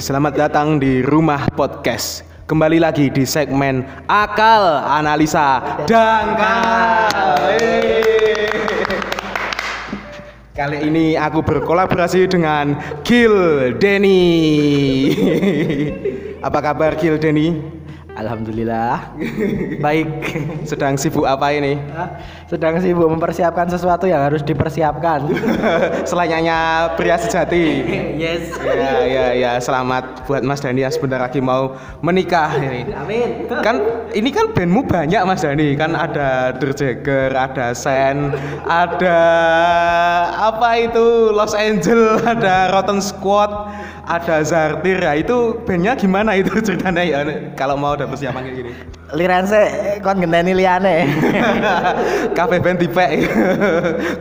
Selamat datang di Rumah Podcast. Kembali lagi di segmen Akal Analisa Dangkal. Kali ini aku berkolaborasi dengan Gil Denny. Apa kabar Gil Denny? Alhamdulillah. Baik. Sedang sibuk apa ini? Sedang sibuk mempersiapkan sesuatu yang harus dipersiapkan. Selayaknya pria sejati. Yes. Ya. Selamat buat Mas Dhani yang sebentar lagi mau menikah ini. Amin. Ini kan bandmu banyak Mas Dhani. Kan ada Derjeger, ada Sen, ada apa itu Los Angeles, ada Rotten Squad, ada Zartir. Ya itu bandnya gimana itu ceritanya ya? Kalau mau udah persiapan kayak gini. Liranse kon ngenteni liane. Kabeh band dipek.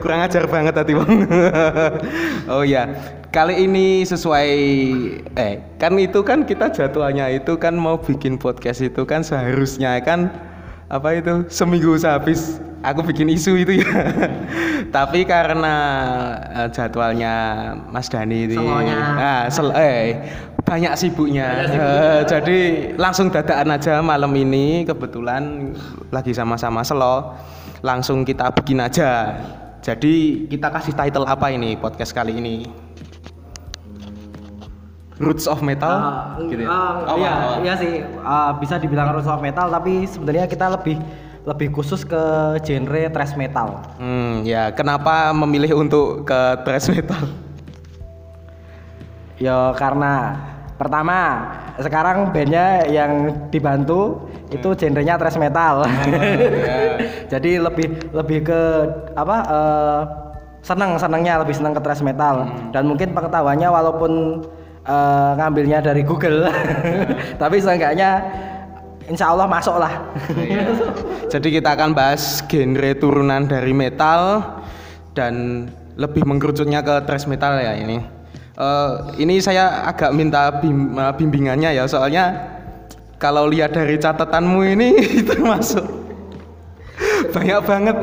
Kurang ajar banget tadi, Bang. Oh iya. Kali ini sesuai kan itu kan kita jadwalnya itu kan mau bikin podcast itu kan seharusnya kan apa itu seminggu sehabis aku bikin isu itu ya. Tapi karena jadwalnya Mas Dhani itu banyak sibuknya. Jadi langsung dadaan aja malam ini, kebetulan lagi sama-sama selo. Langsung kita bikin aja. Jadi kita kasih title apa ini podcast kali ini? Roots of Metal? Gitu. Bisa dibilang Roots of Metal, tapi sebenarnya kita lebih khusus ke genre thrash metal. Kenapa memilih untuk ke thrash metal? Ya karena pertama, sekarang bandnya yang dibantu itu genrenya thrash metal. Jadi lebih ke seneng ke thrash metal. Dan mungkin pengetahuannya walaupun ngambilnya dari Google, tapi seenggaknya insya Allah masuk lah. Jadi kita akan bahas genre turunan dari metal dan lebih mengkerucutnya ke thrash metal ya ini. Ini saya agak minta bimbingannya ya, soalnya kalau lihat dari catatanmu ini termasuk banyak banget.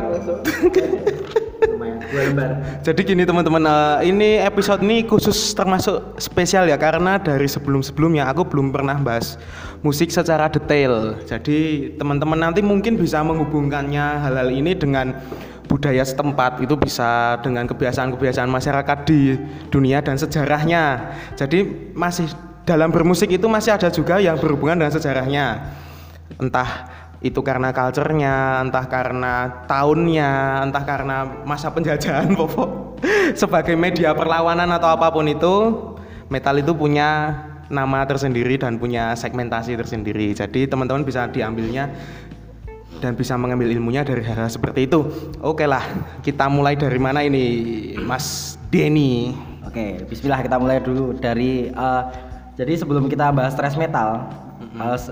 Jadi gini teman-teman, ini episode ini khusus termasuk spesial ya, karena dari sebelum-sebelumnya aku belum pernah bahas musik secara detail. Jadi teman-teman nanti mungkin bisa menghubungkannya hal-hal ini dengan budaya setempat, itu bisa dengan kebiasaan-kebiasaan masyarakat di dunia dan sejarahnya. Jadi masih dalam bermusik itu masih ada juga yang berhubungan dengan sejarahnya, entah itu karena culture-nya, entah karena tahunnya, entah karena masa penjajahan pokok. Sebagai media perlawanan atau apapun itu, metal itu punya nama tersendiri dan punya segmentasi tersendiri. Jadi teman-teman bisa diambilnya dan bisa mengambil ilmunya dari hal-hal seperti itu. Oke lah, kita mulai dari mana ini, Mas Denny? Oke, bismillah, kita mulai dulu dari jadi sebelum kita bahas thrash metal,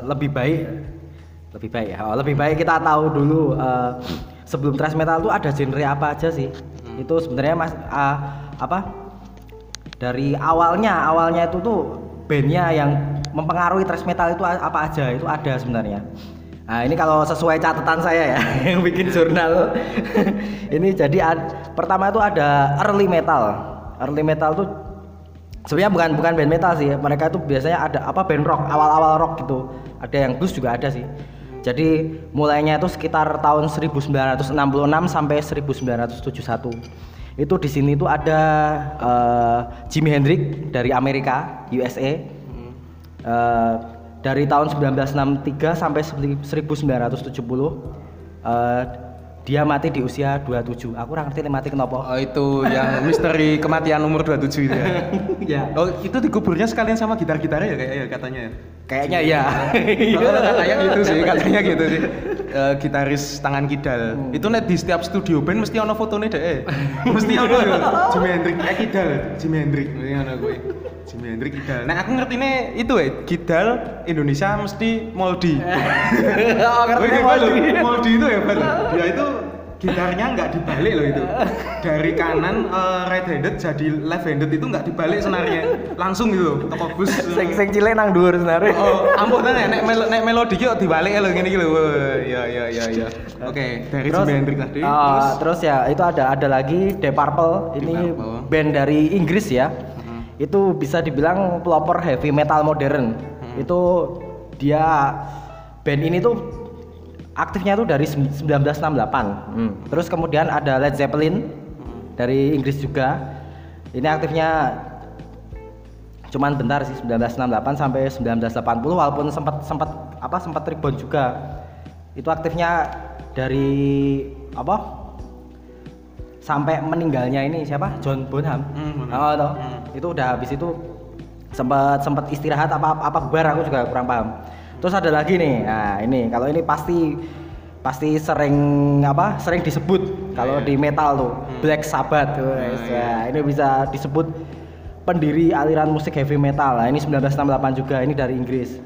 lebih baik kita tahu dulu sebelum thrash metal itu ada genre apa aja sih. Itu sebenarnya Mas dari awalnya itu tuh bandnya yang mempengaruhi thrash metal itu apa aja, itu ada sebenarnya. Nah ini kalau sesuai catatan saya ya yang bikin jurnal. Ini jadi pertama itu ada early metal tuh sebenarnya bukan band metal sih, mereka itu biasanya ada band rock, awal-awal rock gitu, ada yang blues juga ada sih. Jadi mulainya itu sekitar tahun 1966 sampai 1971. Itu di sini tuh ada Jimi Hendrix dari Amerika, USA. Dari tahun 1963 sampai 1970 dia mati di usia 27. Aku kurang ngerti mati kenapa. Oh itu yang misteri kematian umur 27 itu ya. Ya. Oh itu dikuburnya sekalian sama gitar-gitarnya ya katanya. Kayaknya ya. Katanya gitu sih, gitaris tangan kidal. Itu nek di setiap studio band mesti ono fotone dhek. Mesti ono ya. Jimi Hendrix ngono kuwi. Jimi Hendrix kidal. Nah aku ngertine itu kidal Indonesia mesti Moldi. Oh ngertine Moldi. Moldi itu ya bener. Dia itu gitarnya nggak dibalik loh, itu dari kanan right handed jadi left handed, itu nggak dibalik senarnya, langsung gitu toko bus sing cilik nang dhuwur senare. Oh ampun tenan nek melodi ki dibalik lho ngene iki lho. Ya. Oke, dari Jimi Hendrix tadi terus ya itu ada lagi Deep Purple, ini band dari Inggris ya. itu bisa dibilang pelopor heavy metal modern. Itu dia, band ini tuh aktifnya tuh dari 1968. Terus kemudian ada Led Zeppelin dari Inggris juga. Ini aktifnya cuman bentar sih, 1968 sampai 1980, walaupun sempat rebound juga. Itu aktifnya dari apa? Sampai meninggalnya ini siapa? John Bonham. Itu udah habis itu sempat istirahat apa bubar, aku juga kurang paham. Terus ada lagi nih. Nah, ini kalau ini pasti sering disebut kalau di metal tuh. Black Sabbath. Ini bisa disebut pendiri aliran musik heavy metal. Nah, ini 1968 juga, ini dari Inggris.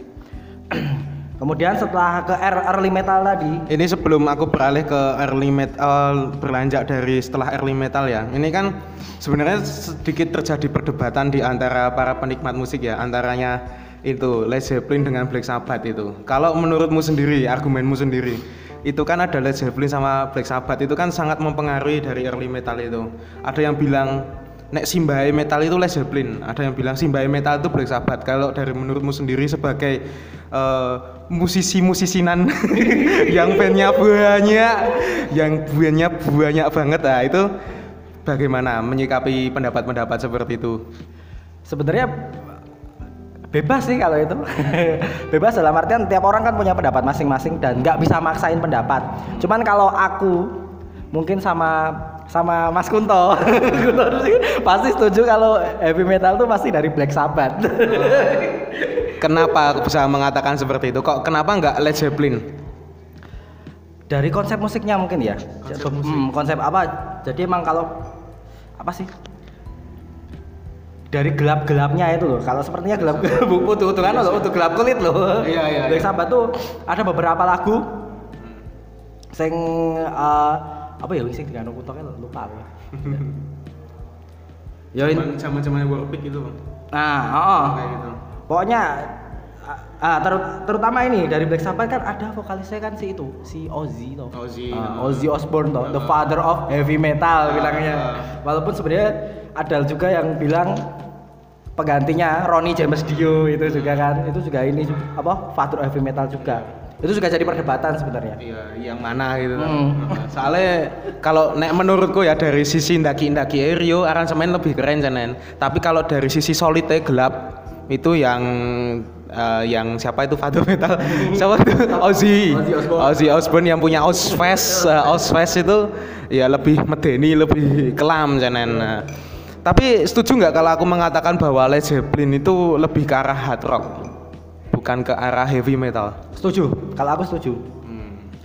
Kemudian setelah ke early metal tadi. Ini sebelum aku beralih ke early metal, berlanjut dari setelah early metal ya. Ini kan sebenarnya sedikit terjadi perdebatan di antara para penikmat musik ya, antaranya itu Led Zeppelin dengan Black Sabbath itu. Kalau menurutmu sendiri, argumenmu sendiri, itu kan ada Led Zeppelin sama Black Sabbath itu kan sangat mempengaruhi dari early metal itu. Ada yang bilang nek simbahe metal itu Led Zeppelin, ada yang bilang simbahe metal itu Black Sabbath. Kalau dari menurutmu sendiri sebagai musisi-musisinan yang bandnya banyak banget, nah itu bagaimana menyikapi pendapat-pendapat seperti itu? Sebenarnya bebas sih kalau itu. Bebas dalam artian tiap orang kan punya pendapat masing-masing dan nggak bisa maksain pendapat. Cuman kalau aku mungkin sama Mas Kunto, pasti setuju kalau heavy metal tuh pasti dari Black Sabbath. Kenapa bisa mengatakan seperti itu? Kok kenapa enggak Led Zeppelin? Dari konsep musiknya mungkin ya. Konsep apa? Jadi emang kalau apa sih? Dari gelap-gelapnya itu loh. Kalau sepertinya gelap-gelap utuh-utuhan loh, utuh gelap kulit loh. Iya. Black Sabbath tuh ada beberapa lagu sing apa ya sing digano kutoknya lupa ya. Ya zaman-zamannya Warbringer gitu, Bang. Nah, heeh. Kayak gitu. Pokoknya terutama ini dari Black Sabbath kan ada vokalisnya kan si Ozzy toh. Ozzy Osbourne toh, the father of heavy metal bilangnya. Walaupun sebenarnya ada juga yang bilang penggantinya Ronnie James Dio itu juga kan. Itu juga ini apa? Father of heavy metal juga. Itu juga jadi perdebatan sebenarnya. Iya, yang mana gitu. Soalnya kalau nek menurutku ya dari sisi ndaki-ndaki Rio aransemen lebih keren janen. Tapi kalau dari sisi solidnya gelap itu yang siapa itu Fado Metal? Siapa itu? Ozzy Osbourne yang punya Ozfest. Ozfest itu ya lebih medeni, lebih kelam janen. Tapi setuju enggak kalau aku mengatakan bahwa Led Zeppelin itu lebih ke arah hard rock, bukan ke arah heavy metal? Setuju. Kalau aku setuju.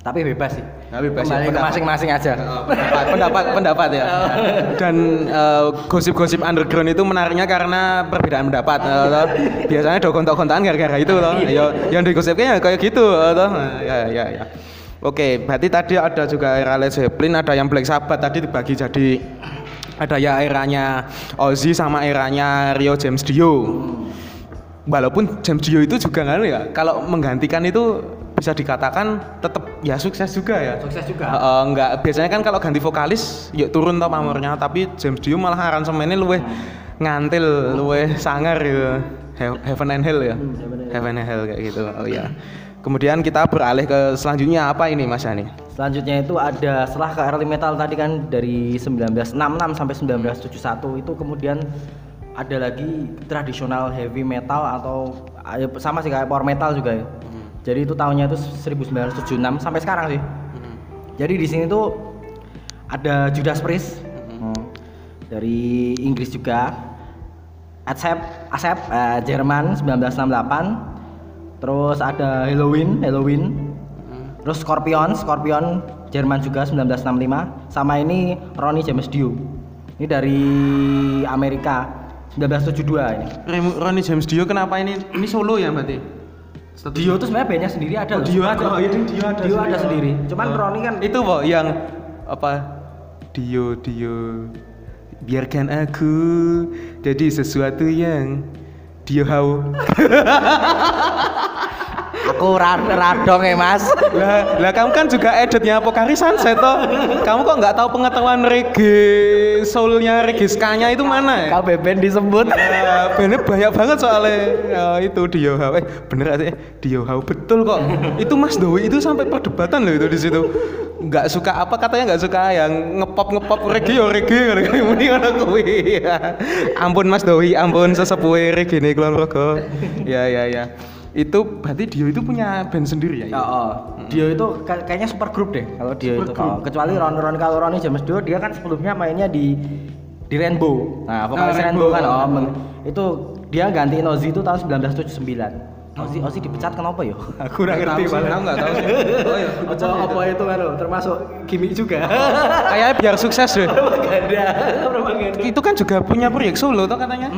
Tapi bebas sih. Kembali ke masing-masing aja. Pendapat ya. Dan gosip-gosip underground itu menariknya karena perbedaan pendapat. Biasanya do kontak-kontakan gara-gara itu toh. Yang digosipnya kayak gitu toh. Ya. Oke, berarti tadi ada juga era Led Zeppelin, ada yang Black Sabbath tadi dibagi jadi ada ya eranya Ozzy sama eranya Rio James Dio. Walaupun James Dio itu juga kan ya, kalau menggantikan itu bisa dikatakan tetap ya sukses juga. Enggak, biasanya kan kalau ganti vokalis ya turun toh pamornya, tapi James Dio malah aransemennya luweh ngantil, luweh sangar ya. Heaven and Hell ya. Heaven and Hell kayak gitu. Oh ya. Kemudian kita beralih ke selanjutnya, apa ini Mas Yani? Selanjutnya itu ada setelah ke early metal tadi kan dari 1966 sampai 1971 itu, kemudian ada lagi tradisional heavy metal atau sama sih kayak power metal juga ya. Jadi itu tahunnya itu 1976 sampai sekarang sih. Jadi di sini tuh ada Judas Priest dari Inggris juga, Accept Jerman 1968, terus ada Halloween, terus Scorpion Jerman juga 1965, sama ini Ronnie James Dio, ini dari Amerika 1972 ini. Ronnie James Dio kenapa ini solo ya berarti? Dio tuh sebenarnya bandnya sendiri ada. Dio ada sendiri. Cuman Ronnie kan itu kok yang apa Dio biarkan aku jadi sesuatu yang Dio hau. Aku radong ya mas. Lah kamu kan juga editnya Apokari Sunset toh. Kamu kok nggak tahu pengetahuan reggae soulnya, reggae skanya itu mana ya? KBBN disebut. Nah, bandnya banyak banget soalnya. Itu Dio How. Bener sih Dio How, betul kok. Itu Mas Dowi itu sampai perdebatan loh itu di situ. Nggak suka apa katanya, nggak suka yang ngepop reggae ini orang kui. Ampun Mas Dowi, ampun sesepuh reggae nih kulon rogo. Ya. Itu berarti Dio itu punya band sendiri ya? Oh. Dio itu kayaknya super grup deh kalau Dio super itu. Oh, kecuali Ron kalau Ronnie James Dio dia kan sebelumnya mainnya di Rainbow. Nah, vokalis Rainbow kan itu dia gantiin Ozzy itu tahun 1979. Ozzy dipecat kenapa yo? Aku kurang ngerti malah. Aku enggak tahu sih. Oh ya, apa itu kan termasuk gimmick juga. Kayaknya biar sukses deh. Propaganda. Itu kan juga punya proyek solo toh katanya.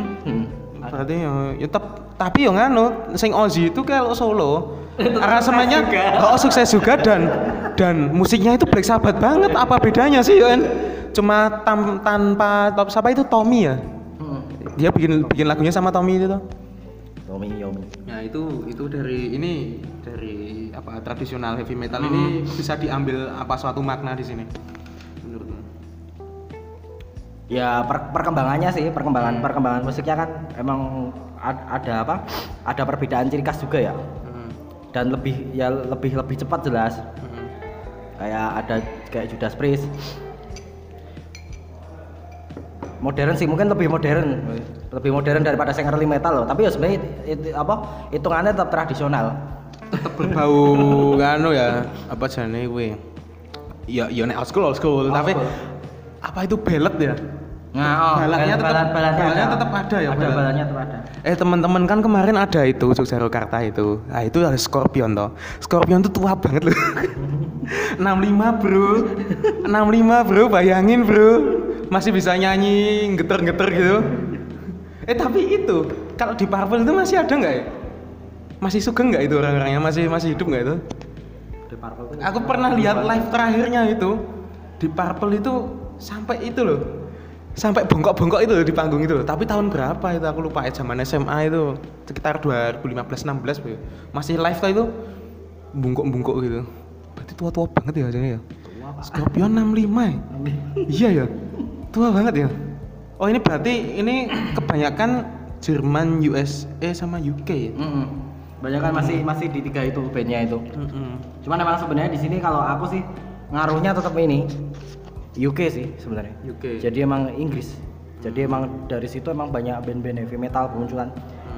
Berarti ya tapi yang sing Ozzy itu kalau solo aransemennya sukses juga dan musiknya itu Black Sabbath banget. Apa bedanya sih yo? Cuma tanpa siapa itu Tommy ya? Dia bikin lagunya sama Tommy itu toh. Tommy. Nah, itu dari apa tradisional heavy metal ini bisa diambil apa suatu makna di sini? Ya perkembangannya sih, perkembangan musiknya kan emang ada apa? Ada perbedaan ciri khas juga ya. Dan lebih cepat jelas. Kayak Judas Priest. Modern sih, mungkin lebih modern daripada sing early metal loh. Tapi ya sebenarnya hitungannya tetap tradisional. Tetap berbau ya. Apa jane kuwi? Ya nek old school tapi school. Apa itu belet ya? Baladnya tetap ada ya? Ada, baladnya tetap ada. Teman-teman kan kemarin ada itu, Yogyakarta itu. Nah itu ada Scorpion toh. Scorpion tuh tua banget loh. 65 bro, bayangin bro. Masih bisa nyanyi, geter-geter gitu. Tapi itu, kalau di Purple itu masih ada gak ya? Masih sugeng gak itu orang-orangnya? Masih hidup gak itu? Di Purple itu aku pernah lihat live terakhirnya itu. Di Purple itu sampai bongkok-bongkok itu loh di panggung itu loh. Tapi tahun berapa itu aku lupa, zaman SMA itu sekitar 2015-16 bro. Masih live tuh itu bungkok-bungkok gitu. Berarti tua-tua banget ya jadinya ya. Scorpion 65 ya? Iya ya, tua banget ya. Oh ini berarti ini kebanyakan Jerman, USA sama UK ya? Kebanyakan masih di tiga itu bandnya itu. Cuman emang sebenarnya di sini kalau aku sih ngaruhnya tetap ini UK sih sebenarnya. UK. Jadi emang Inggris. Jadi emang dari situ emang banyak band-band heavy metal bermunculan.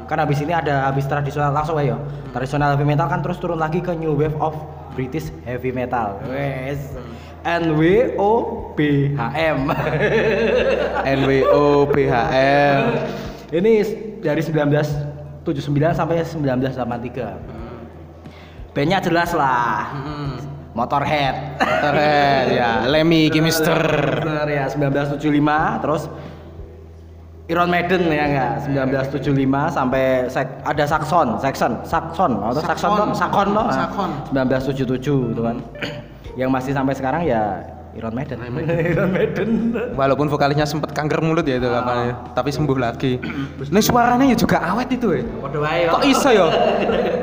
Kan habis ini ada habis tradisional langsung ya. Tradisional heavy metal kan terus turun lagi ke new wave of British heavy metal. Wes. NWOBHM. NWOBHM. Ini dari 1979 sampai 1983. Bandnya jelas lah. Motorhead ya, Lemmy Kilmister ya 1975, terus Iron Maiden ya enggak 1975 sampai ada Saxon 1977 itu kan. Yang masih sampai sekarang ya Iron Maiden. Walaupun vokalisnya sempat kanker mulut ya itu katanya, tapi sembuh lagi. Nah suaranya juga awet itu ya. Kok iso ya?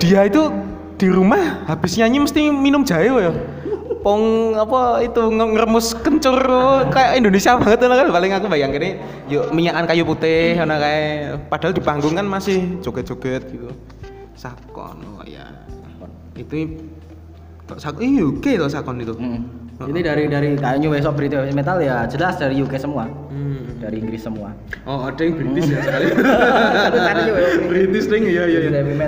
Dia itu di rumah habis nyanyi mesti minum jahe ya. Pong apa itu ngeremus kencur kayak Indonesia banget kan, paling aku bayangin yuk minyakan kayu putih ana kae. Padahal di panggung kan masih joget-joget gitu. Sakon ya. Itu Sakon UK loh Sakon itu. Ini dari kayaknya besok British metal ya jelas dari UK semua. Dari Inggris semua. Oh, ada yang British ya sekali. British thing ya.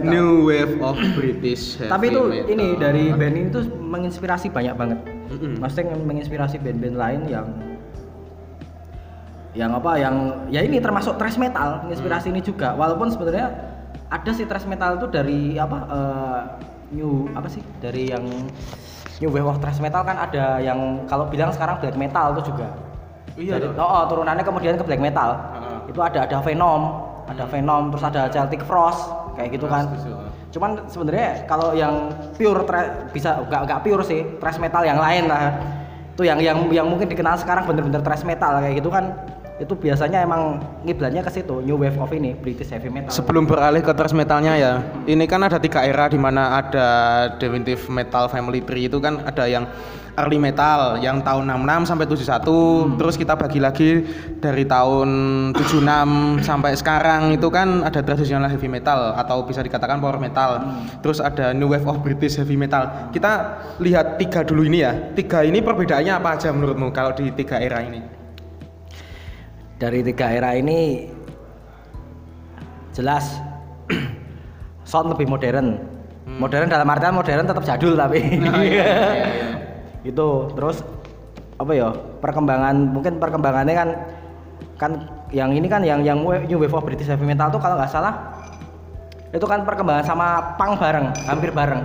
New wave of British. Tapi itu metal. Ini dari band ini tuh menginspirasi banyak banget. Maksudnya menginspirasi band-band lain yang ini termasuk thrash metal, menginspirasi ini juga. Walaupun sebenarnya ada sih thrash metal itu dari dari yang new wave of thrash metal kan ada yang kalau bilang sekarang black metal itu juga. Iya. Jadi, turunannya kemudian ke black metal. Itu ada Venom, terus ada Celtic Frost kayak gitu kan. Cuman sebenarnya kalau yang pure bisa enggak pure sih, thrash metal yang lain lah. Itu yang mungkin dikenal sekarang bener-bener thrash metal kayak gitu kan itu biasanya emang ngiblatnya ke situ, new wave of ini, British heavy metal. Sebelum beralih ke thrash metalnya ya, ini kan ada 3 era di mana ada definitive metal family tree itu kan, ada yang early metal yang tahun 66 sampai 71, terus kita bagi lagi dari tahun 76 sampai sekarang itu kan ada tradisional heavy metal atau bisa dikatakan power metal, terus ada new wave of British heavy metal. Kita lihat 3 dulu ini ya, 3 ini perbedaannya apa aja menurutmu kalau di 3 era ini? Dari 3 era ini jelas sound lebih modern. Modern dalam artian modern tetap jadul tapi. Oh, iya. Itu terus apa ya? Perkembangan, mungkin perkembangannya kan yang ini kan yang new wave of British heavy metal tuh kalau enggak salah itu kan perkembangan sama punk bareng, hampir bareng.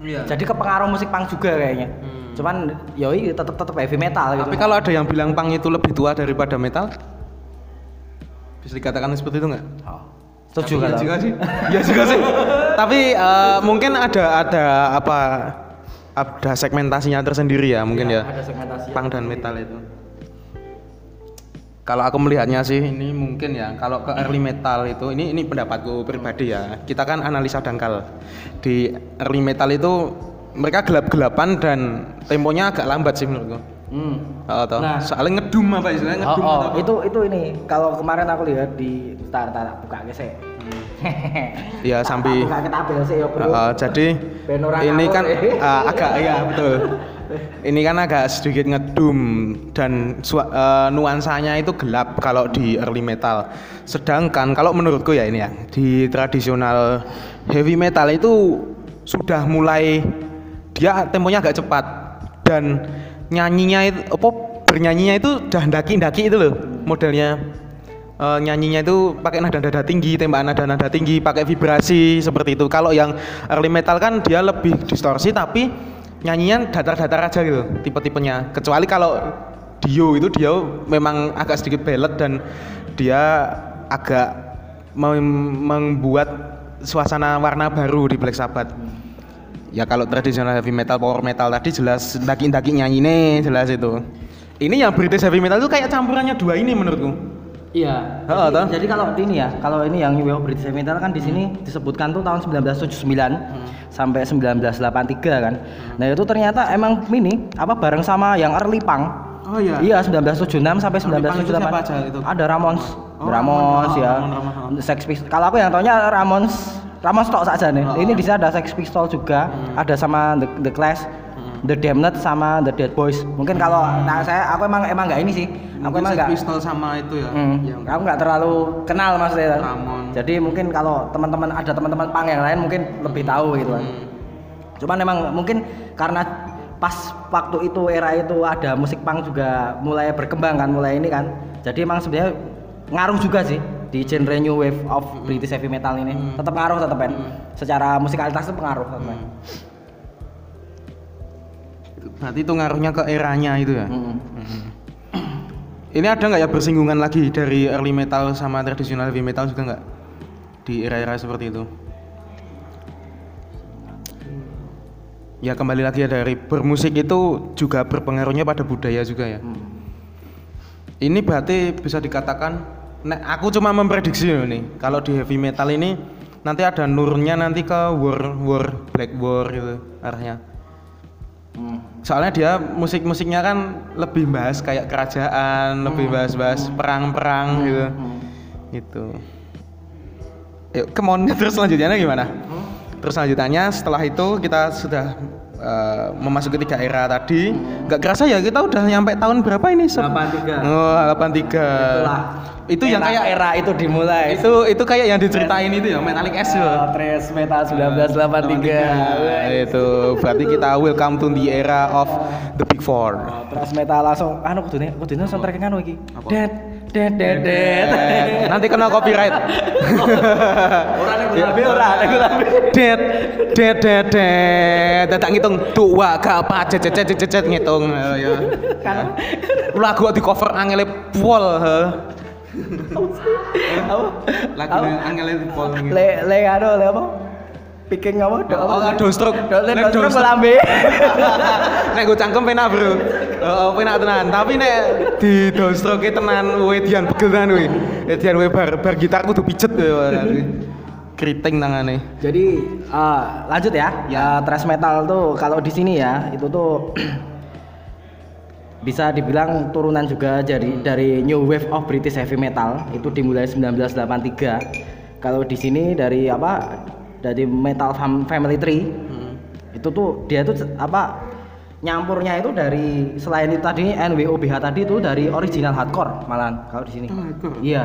Iya. Jadi kepengaruh musik punk juga kayaknya. Cuman yoi tetap heavy metal gitu. Tapi kalau ada yang bilang punk itu lebih tua daripada metal? Bisa dikatakan seperti itu nggak? Oh, setuju kalau. Iya juga sih. Tapi mungkin ada segmentasinya tersendiri ya mungkin ya. Ada segmentasi. Punk dan metal itu. Kalau aku melihatnya sih ini mungkin ya. Kalau ke early metal itu ini pendapatku pribadi ya. Kita kan analisa dangkal di early metal itu mereka gelap-gelapan dan temponya agak lambat sih menurutku. Atau nah, soalnya ngedum apa istilahnya ngedum atau itu ini kalau kemarin aku lihat di tar buka gesek. Iya sambil buka tabel sih ya bro. Jadi ini kan agak ya betul. Ini kan agak sedikit ngedum dan nuansanya itu gelap kalau di early metal. Sedangkan kalau menurutku ya ini ya di tradisional heavy metal itu sudah mulai dia temponya agak cepat dan nyanyinya itu bernyanyinya itu dah ndaki-ndaki itu loh modelnya. Nyanyinya itu pakai nada-nada tinggi, tembakan nada-nada tinggi, pakai vibrasi seperti itu. Kalau yang early metal kan dia lebih distorsi tapi nyanyian datar-datar aja gitu tipe-tipenya. Kecuali kalau Dio memang agak sedikit belet dan dia agak membuat suasana warna baru di Black Sabbath. Ya kalau tradisional heavy metal, power metal tadi jelas daki-daki nyanyi jelas itu. Ini yang British heavy metal itu kayak campurannya 2 ini menurutku. Iya. Jadi kalau ini yang new wave British heavy metal kan di sini disebutkan tuh tahun 1979 sampai 1983 kan. Nah itu ternyata emang mini apa bareng sama yang early punk. Oh iya. Iya 1976 sampai 1978. Ada Ramones ya. Sex Pistols. Kalau aku yang taunya Ramones tok saja nih. Ini di sana ada Sex Pistols juga, ada sama The Clash, The Damned sama The Dead Boys. Mungkin kalau aku emang enggak ini sih. Aku mungkin emang enggak Sex Pistols sama itu ya. Aku enggak terlalu kenal maksudnya. Ramon. Jadi mungkin kalau teman-teman punk yang lain mungkin lebih tahu gitu kan. Cuman emang mungkin karena pas waktu itu era itu ada musik punk juga mulai berkembang kan, mulai ini kan. Jadi emang sebenarnya ngaruh juga sih di genre new wave of British heavy metal ini tetap ngaruh tetapin secara musikalitas itu pengaruh teman. Berarti itu ngaruhnya ke eranya itu ya. Ini ada nggak ya bersinggungan lagi dari early metal sama tradisional heavy metal juga nggak di era-era seperti itu? Ya kembali lagi ya dari bermusik itu juga berpengaruhnya pada budaya juga ya. Ini berarti bisa dikatakan. Nah, aku cuma memprediksi loh nih. Kalau di heavy metal ini nanti ada nurnya nanti ke war, black war gitu arahnya. Soalnya dia musiknya kan lebih bahas kayak kerajaan, lebih bahas perang-perang gitu. Gitu. Yuk, come on. Terus selanjutnya gimana? Terus selanjutnya setelah itu kita sudah memasuki 3 era tadi. Gak kerasa ya kita udah nyampe tahun berapa ini? 83. Oh, 83. Itulah. Itu yang kayak era itu dimulai. Itu kayak yang diceritain itu ya, Metallica ya. Thrash metal 1983. Itu berarti kita welcome to the era of the Big Four. Thrash metal langsung kudune soundtrack kan iki. Dead. Nanti kena copyright. Ora nek dead. Dadak ngitung dua gak apa cecet ngitung ya. Kan lagu di cover angele pol. Apa? Lagu yang angel itu pol. Le apa? Picking apa? Downstruk melambe. Nek gue cangkem penak bro. Penak tenan. Tapi nek di downstruk tenan we dian pegel tenan we. Dian we bar gitarku tuh pijet keriting tangannya. Jadi lanjut ya. Ya thrash metal tuh kalau di sini ya itu tuh bisa dibilang turunan juga dari new wave of British heavy metal itu dimulai 1983. Kalau di sini dari apa? Dari Metal Family Tree, itu tuh dia tuh apa nyampurnya itu dari selain itu tadi NWOBH tadi itu dari original hardcore malahan kalau di sini. Iya.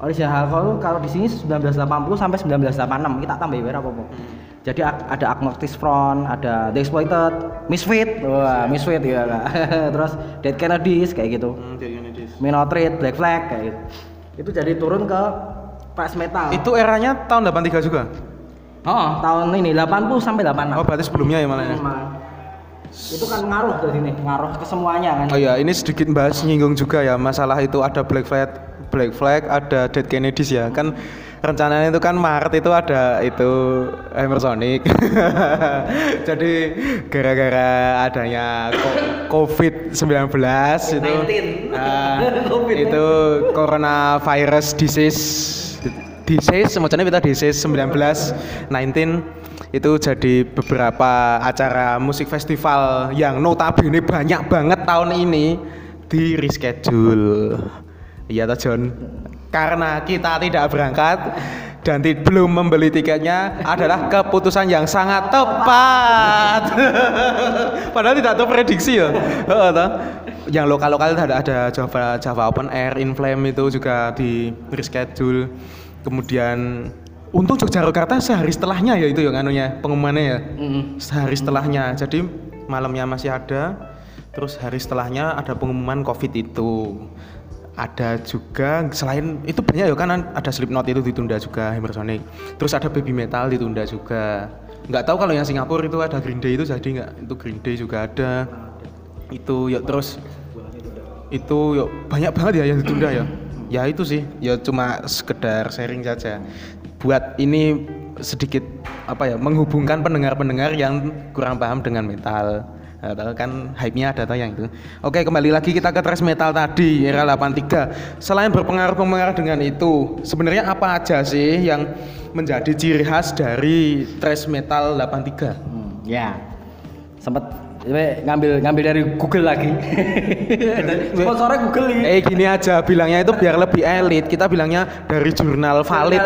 Original hardcore kalau di sini 1980 sampai 1986 kita tambah berapa apa. Jadi ada Agnostic Front, ada The Exploited, Misfit. Wah, Misfit ya. Terus Dead Kennedys kayak gitu. Minotreat, Black Flag kayak gitu. Itu jadi turun ke thrash metal. Itu eranya tahun 83 juga. Oh, tahun ini 80 sampai 86. Oh, berarti sebelumnya ya malah. Itu kan ngaruh ke sini, ngaruh ke semuanya kan. Oh iya, ini sedikit bahas nyinggung juga ya masalah itu ada Black Flag, ada Dead Kennedys ya. Kan rencananya itu kan Maret itu ada itu Hammersonic. Jadi gara-gara adanya COVID-19 itu itu coronavirus disease 19 itu jadi beberapa acara musik festival yang notabene banyak banget tahun ini di reschedule. Iya toh John, karena kita tidak berangkat dan belum membeli tiketnya adalah keputusan yang sangat tepat. Padahal tidak tahu prediksi ya. Yang lokal-lokal ada Java Open Air, In Flame itu juga di reschedule. Kemudian untung Yogyakarta sehari setelahnya ya itu yang anunya pengumumannya ya. Sehari setelahnya. Jadi malamnya masih ada. Terus hari setelahnya ada pengumuman Covid itu. Ada juga selain itu banyak ya kan ada Slipknot itu ditunda juga Hammersonic. Terus ada Baby Metal ditunda juga. Enggak tahu kalau yang Singapura itu ada Green Day itu jadi enggak. Itu Green Day juga ada. Itu ya terus itu yuk, banyak banget ya yang ditunda ya. Ya itu sih, ya cuma sekedar sharing saja. Buat ini sedikit apa ya, menghubungkan pendengar-pendengar yang kurang paham dengan metal. Kan hype-nya ada tayang itu. Oke, kembali lagi kita ke thrash metal tadi era 83. Selain berpengaruh dengan itu, sebenarnya apa aja sih yang menjadi ciri khas dari thrash metal 83? Ya. Sempat ngambil dari Google lagi. Sponsornya Google ini. Gini aja bilangnya itu biar lebih elit. Kita bilangnya dari jurnal valid.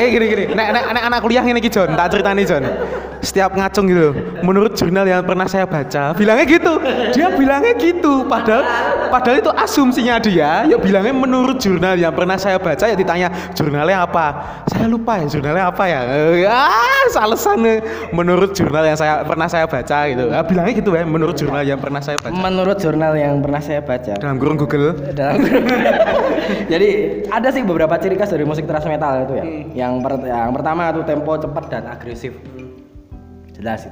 Gini. Nek anak kuliah ngene iki Jon, tak critani Jon. Setiap ngacung gitu. Menurut jurnal yang pernah saya baca, bilangnya gitu. Dia bilangnya gitu. Padahal itu asumsinya dia. Ya bilangnya menurut jurnal yang pernah saya baca, ya ditanya jurnalnya apa? Saya lupa ya jurnalnya apa ya. Alasannya menurut jurnal yang pernah saya baca gitu. Ah, bilangnya gitu ya, menurut jurnal yang pernah saya baca. Dalam kurung Google. Jadi ada sih beberapa ciri khas dari musik thrash metal itu ya. Yang pertama itu tempo cepat dan agresif. Jelas.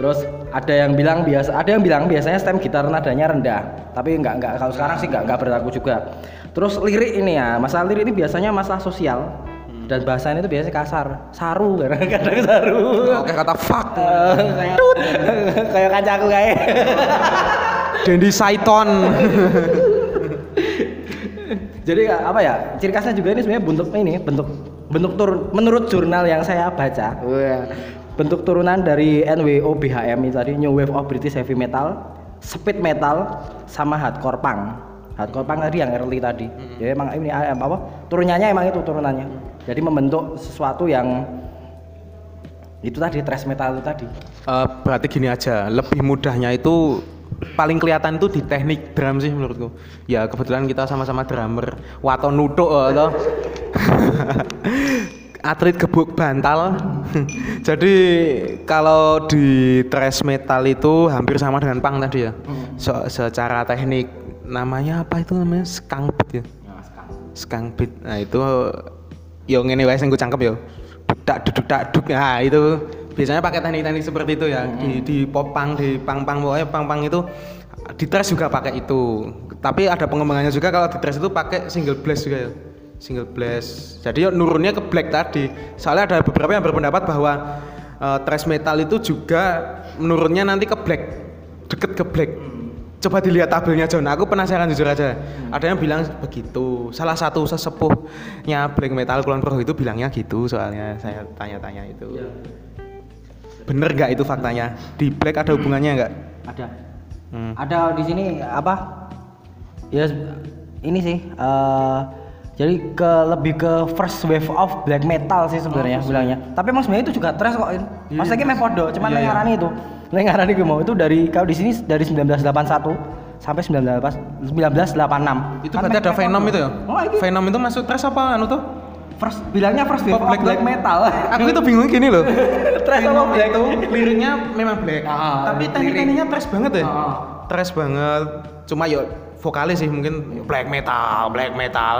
Terus ada yang bilang biasanya stem gitar nadanya rendah. Tapi enggak kalau sekarang sih enggak berlaku juga. Terus lirik ini ya, masalah lirik ini biasanya masalah sosial. Dan bahasanya itu biasanya kasar, saru kadang saru. Kayak kata fuck, kayak kancaku kayak. Dendi Saiton. Jadi apa ya? Ciri khasnya juga ini sebenarnya bentuk menurut jurnal yang saya baca. Bentuk turunan dari NWOBHM itu tadi New Wave of British Heavy Metal, Speed Metal, sama Hardcore Punk. Hardcore Punk tadi yang early tadi. Jadi emang ini apa? Turunannya emang itu turunannya. Jadi membentuk sesuatu yang itu tadi thrash metal itu tadi. Berarti gini aja, lebih mudahnya itu paling kelihatan itu di teknik drum sih menurutku. Ya kebetulan kita sama-sama drummer, waton nutuk atau atlet gebuk bantal. Jadi kalau di thrash metal itu hampir sama dengan punk tadi ya. Secara teknik namanya apa itu namanya skunk beat ya. Skunk beat. Nah itu yo ngene wae sing ku cangkep yo. Bedak duduk daduk. Nah, itu biasanya pakai teknik-teknik seperti itu ya. Di popang, di pang-pang pokoknya pang-pang itu di thrash juga pakai itu. Tapi ada pengembangannya juga kalau di thrash itu pakai single blast juga ya. Single Blast. Jadi nurunnya ke black tadi. Soalnya ada beberapa yang berpendapat bahwa thrash metal itu juga menurunnya nanti ke black, deket ke black. Coba dilihat tabelnya John, aku penasaran jujur aja. Ada yang bilang begitu. Salah satu sesepuhnya black metal Kulon Progo itu bilangnya gitu, soalnya saya tanya-tanya itu. Ya. Bener nggak itu faktanya? Di black ada hubungannya nggak? Ada. Ada di sini apa? Ya ini sih. Jadi lebih ke first wave of black metal sih sebenarnya bilangnya. Tapi emang sebenarnya itu juga thrash kok. Maksudnya ki mepodo, cuman nek ngarani itu. Nek ngarani ki mau itu dari kalau di sini dari 1981 sampai 1986. Itu berarti ada Venom itu ya? Oh, Venom itu masuk thrash apa anu tuh? First bilangnya first wave of black metal. Aku itu bingung gini loh. Thrash sama black itu liriknya memang black. Tapi teknik-tekniknya thrash banget ya. Thrash banget. Cuma yo vokalis sih mungkin black metal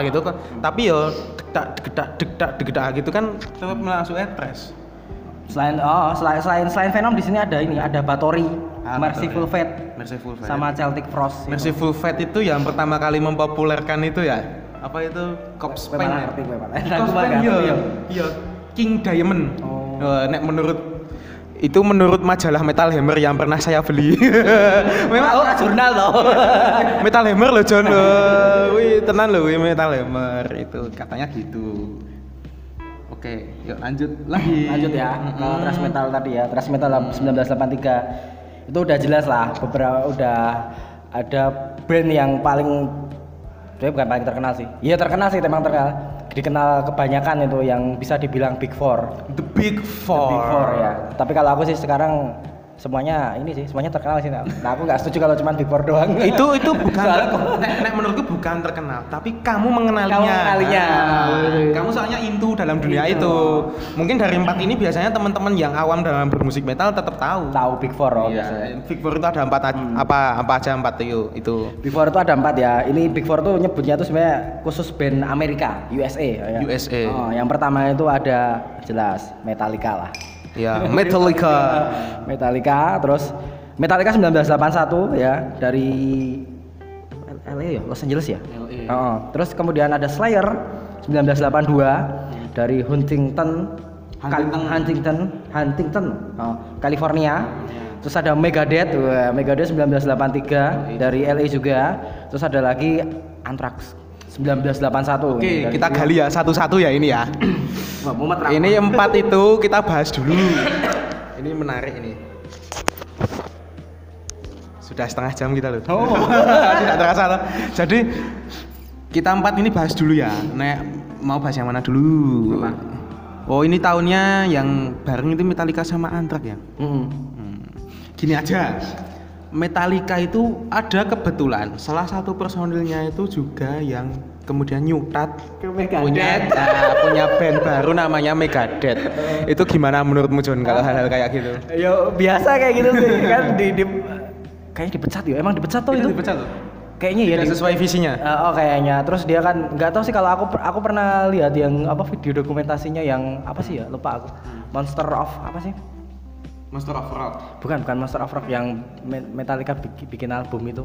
gitu kan, tapi yo dedak gitu kan tetap langsung thrash. Selain Venom di sini ada ini, ada Bathory, Merciful Fate sama Celtic Frost. Merciful Fate itu yang pertama kali mempopulerkan itu ya. Apa itu Corpse Paint? Iya, King Diamond. Nek menurut majalah Metal Hammer yang pernah saya beli. Memang jurnal loh. Metal Hammer loh John. Wih, tenan loh Metal Hammer itu katanya gitu. Oke, yuk lanjut ya. Thrash metal tadi ya. Thrash metal 1983. Itu udah jelas lah, beberapa udah ada brand yang paling bukan terkenal sih. Iya, terkenal sih, memang terkenal. Dikenal kebanyakan itu yang bisa dibilang The Big Four ya. Tapi kalau aku sih sekarang semuanya terkenal sih. Nah, aku nggak setuju kalau cuma Big Four doang. Itu bukan. Nek menurutku bukan terkenal, tapi kamu mengenalinya. Kamu soalnya into dalam dunia itu. Mungkin dari empat ini biasanya teman-teman yang awam dalam bermusik metal tetap tahu Big Four. Oh, iya. Big Four itu ada empat apa aja itu. Big Four itu ada empat ya. Ini Big Four tuh nyebutnya tuh sebenarnya khusus band Amerika, USA. Ya. USA. Oh, yang pertama itu ada jelas Metallica lah. Ya, Metallica, terus Metallica 1981 ya, dari LA ya, Los Angeles ya. LA. Terus kemudian ada Slayer 1982 dari Huntington, California. Terus ada Megadeth 1983 dari LA juga. Terus ada lagi Anthrax 1981. Oke, kita gali ya satu-satu ya ini ya. Ini empat itu kita bahas dulu. Ini menarik ini. Sudah setengah jam kita loh. Tidak terasa loh. Jadi kita empat ini bahas dulu ya. Nek mau bahas yang mana dulu? Apa? Oh, ini tahunnya yang bareng itu Metallica sama Anthrax ya. Gini aja. Metallica itu ada kebetulan salah satu personilnya itu juga yang kemudian nyutat punya band baru namanya Megadeth. Itu gimana menurutmu John kalau hal-hal kayak gitu? Ya biasa kayak gitu sih kan kayaknya dipecat ya. Emang dipecat tuh itu? Dipecat tuh. Kayaknya ya tidak sesuai visinya. Oh kayaknya. Terus dia kan enggak tahu sih kalau aku pernah lihat yang apa video dokumentasinya yang apa sih ya? Lupa aku. Monster of Rock. Bukan Monster of Rock yang Metallica bikin album itu.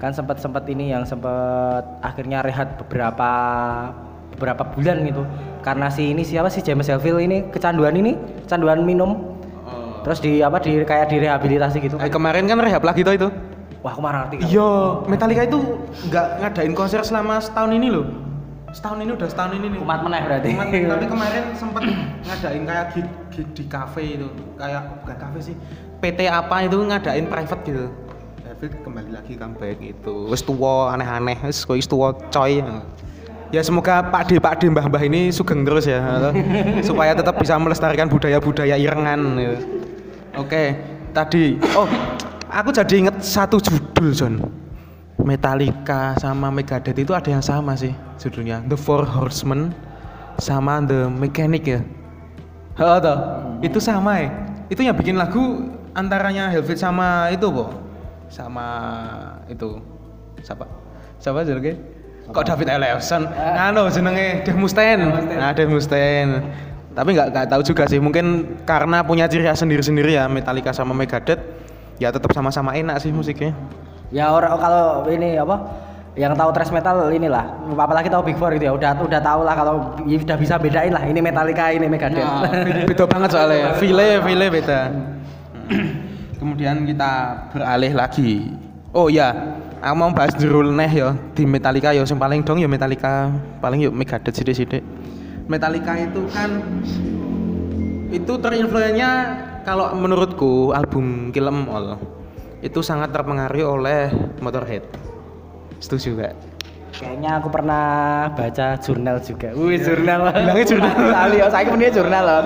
Kan sempat ini yang sempat akhirnya rehat beberapa bulan gitu. Karena si James Hetfield ini kecanduan minum. Terus kayak direhabilitasi gitu. Kemarin kan rehab lagi itu. Wah, aku marah ngerti. Iya, Metallica itu enggak ngadain konser selama setahun ini loh. Setahun ini nih. Kumat meneh berarti. Tapi kemarin sempat ngadain kayak gig di kafe itu. Kayak bukan kafe sih. PT apa itu ngadain private gitu. David kembali lagi comeback itu. Wis tuwa aneh-aneh, wis tuwa coy. Ya semoga Pak D Mbah ini sugeng terus ya. Supaya tetap bisa melestarikan budaya-budaya Irengan gitu. Oke, tadi aku jadi inget satu judul, John. Metallica sama Megadeth itu ada yang sama sih judulnya, The Four Horsemen sama The Mechanic ya. Itu sama ya. Itu yang bikin lagu antaranya Helvet sama itu kok. Sama itu. Siapa jenenge? Kok David Ellefson? Jenenge Dave Mustaine. Nah, Dave Mustaine. Tapi enggak tahu juga sih, mungkin karena punya ciri khas sendiri-sendiri ya Metallica sama Megadeth. Ya tetap sama-sama enak sih musiknya. Ya orang kalau ini apa Yang tahu thrash metal inilah, apalagi tahu Big Four gitu ya, udah tahu lah kalau ya udah bisa bedain lah ini Metallica, ini Megadeth. Nah, beda banget soalnya. File beda. Kemudian kita beralih lagi. Oh iya, aku mau bahas jurul neh ya di Metallica ya, yang paling dong ya Metallica, paling yuk Megadeth sithik-sithik. Metallica itu kan itu terinfluensinya kalau menurutku album Kill 'Em All itu sangat terpengaruh oleh Motorhead. Setuju gak? Kayaknya aku pernah baca jurnal juga. Wih, jurnal. Bilangnya jurnal. Saya punya jurnal loh.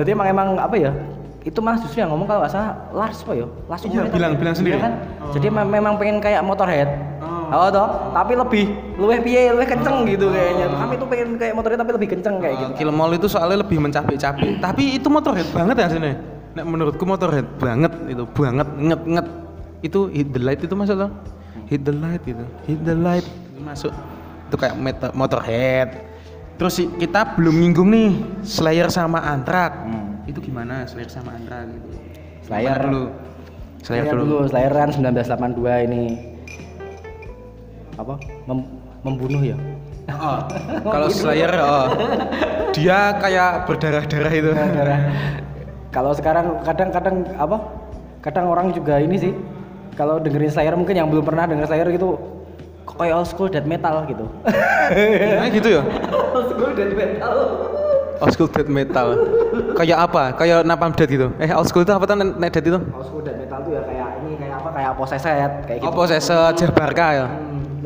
Jadi emang apa ya? Itu malah justru yang ngomong kalau enggak salah Lars apa ya? Lars iya, bilang sendiri. Kan? Oh. Jadi memang pengen kayak Motorhead. Oh toh, tapi lebih kenceng gitu kayaknya. Kami tuh pengen kayak Motorhead tapi lebih kenceng kayak gitu. Kill 'Em All itu soalnya lebih mencapik-capik. Tapi itu Motorhead banget ya sini. Nek menurutku Motorhead banget itu, banget nget. Itu Hit the Light itu masuk loh. Hit the light gitu, hit the light masuk itu kayak Motorhead. Terus kita belum nyinggung nih Slayer sama Anthrax. Itu gimana Slayer sama Anthrax gitu? Slayer dulu. Slayer kan 1982 ini apa? Membunuh ya? Oh, kalau Slayer dia kayak berdarah-darah itu. Kalau sekarang kadang-kadang apa? Kadang orang juga ini sih. Kalau dengerin Slayer mungkin yang belum pernah denger Slayer gitu kayak old school death metal gitu. Nah gitu ya? Old school death metal kayak apa? Kayak Napalm Death gitu? Old school itu apa tuh death itu? Old school death metal tuh ya kayak Possessed kayak gitu. Oh Possessed, Jahbarka ya?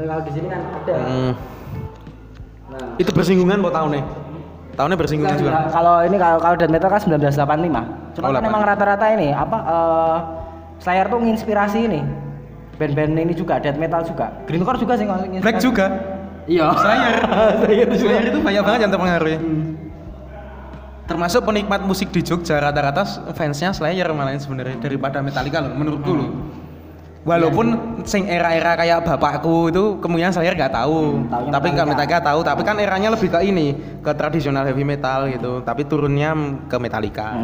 Kalau di sini kan ada nah. Itu bersinggungan kok tahunnya bersinggungan juga? Kalau death metal kan 1985 cuma kan emang rata-rata ini Slayer tuh nginspirasi ini band-band ini juga, death metal juga, grindcore juga sih nginspirasi. Black juga? Iya Slayer itu banyak banget yang terpengaruhnya. Termasuk penikmat musik di Jogja rata-rata fansnya Slayer malahan sebenarnya daripada Metallica loh, menurutku loh. Walaupun sing era-era kayak bapakku itu kemungkinan Slayer gak tahu, tapi kan Metallica tahu, tapi kan eranya lebih ke ini, ke tradisional heavy metal gitu, tapi turunnya ke Metallica.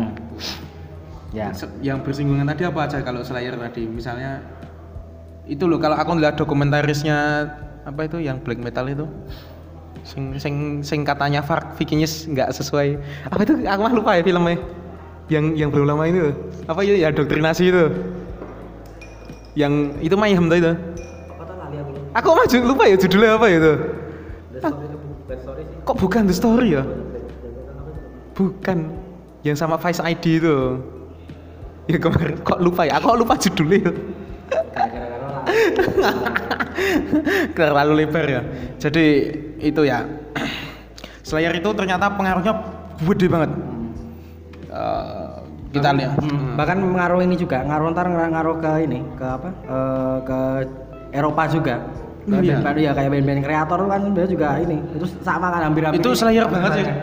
Ya. Yang bersinggungan tadi apa aja kalau Slayer tadi? Misalnya itu loh, kalau aku lihat dokumentarisnya apa itu yang black metal itu sing katanya Fark Vikings nggak sesuai apa itu, aku mah lupa ya filmnya yang belum lama itu apa itu ya doktrinasi itu yang itu mah yang itu aku mah lupa ya judulnya apa itu kok bukan The Story ya bukan yang sama Vice ID itu ya kemarin kok lupa judulnya terlalu lebar ya jadi itu ya Slayer itu ternyata pengaruhnya gede banget kita lihat bahkan pengaruh ini juga ngaruh ke ini ke apa ke Eropa juga band-band ya kayak band-band Kreator kan dia juga ini itu sama kan hampir itu Slayer banget ya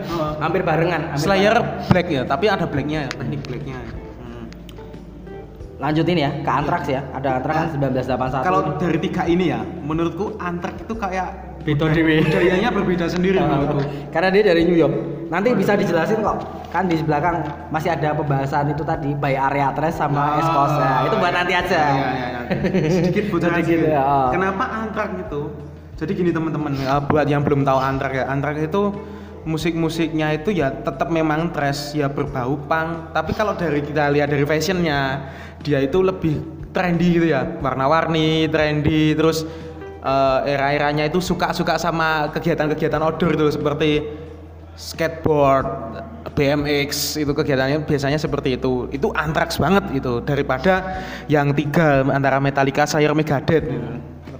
hampir barengan Slayer black ya tapi ada blacknya teknik blacknya lanjutin ya ke Anthrax ya ada Anthrax kan 1981 kalau dari tiga ini ya menurutku Anthrax itu kayak beda dewe budayanya berbeda sendiri menurutku karena dia dari New York nanti bisa dijelasin kok kan di belakang masih ada pembahasan itu tadi by area trash sama East Coast ya itu buat nanti aja sedikit kenapa Anthrax gitu jadi gini teman-teman buat yang belum tahu Anthrax ya Anthrax itu musik-musiknya itu ya tetap memang trash ya berbau punk tapi kalau dari kita lihat dari fashionnya dia itu lebih trendy gitu ya warna-warni, trendy terus era-eranya itu suka-suka sama kegiatan-kegiatan outdoor itu seperti skateboard, BMX itu kegiatannya biasanya seperti itu Anthrax banget gitu daripada yang tiga antara Metallica, Slayer, Megadeth gitu.